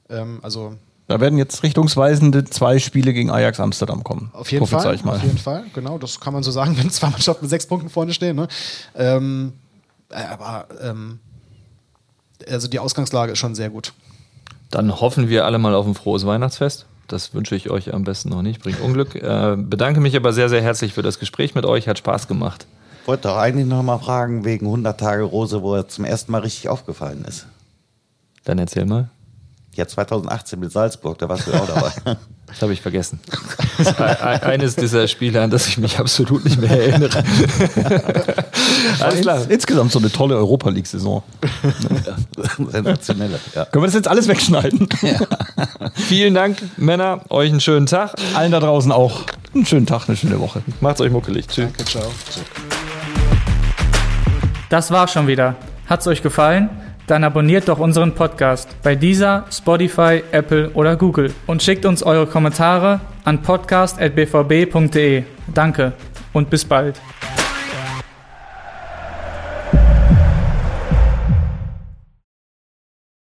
Ähm, also da werden jetzt richtungsweisende zwei Spiele gegen Ajax Amsterdam kommen. Auf jeden Fall, ich mal. auf jeden Fall, genau, das kann man so sagen, wenn zwei Mannschaften mit sechs Punkten vorne stehen, ne? Ähm, Aber ähm, also die Ausgangslage ist schon sehr gut. Dann hoffen wir alle mal auf ein frohes Weihnachtsfest. Das wünsche ich euch am besten noch nicht. Bringt Unglück. Äh, bedanke mich aber sehr, sehr herzlich für das Gespräch mit euch. Hat Spaß gemacht. Ich wollte doch eigentlich noch mal fragen, wegen hundert Tage Rose, wo er zum ersten Mal richtig aufgefallen ist. Dann erzähl mal. Ja, zweitausendachtzehn mit Salzburg, da warst du auch dabei. Das habe ich vergessen. Das eines dieser Spiele, an das ich mich absolut nicht mehr erinnere. Alles klar. Insgesamt so eine tolle Europa-League-Saison. Sensationelle. Ja. Können wir das jetzt alles wegschneiden? Ja. Vielen Dank, Männer. Euch einen schönen Tag. Allen da draußen auch einen schönen Tag, eine schöne Woche. Macht's euch muckelig. Tschüss. Danke, ciao. Das war's schon wieder. Hat's euch gefallen? Dann abonniert doch unseren Podcast bei Deezer, Spotify, Apple oder Google und schickt uns eure Kommentare an podcast at b v b punkt d e. Danke und bis bald.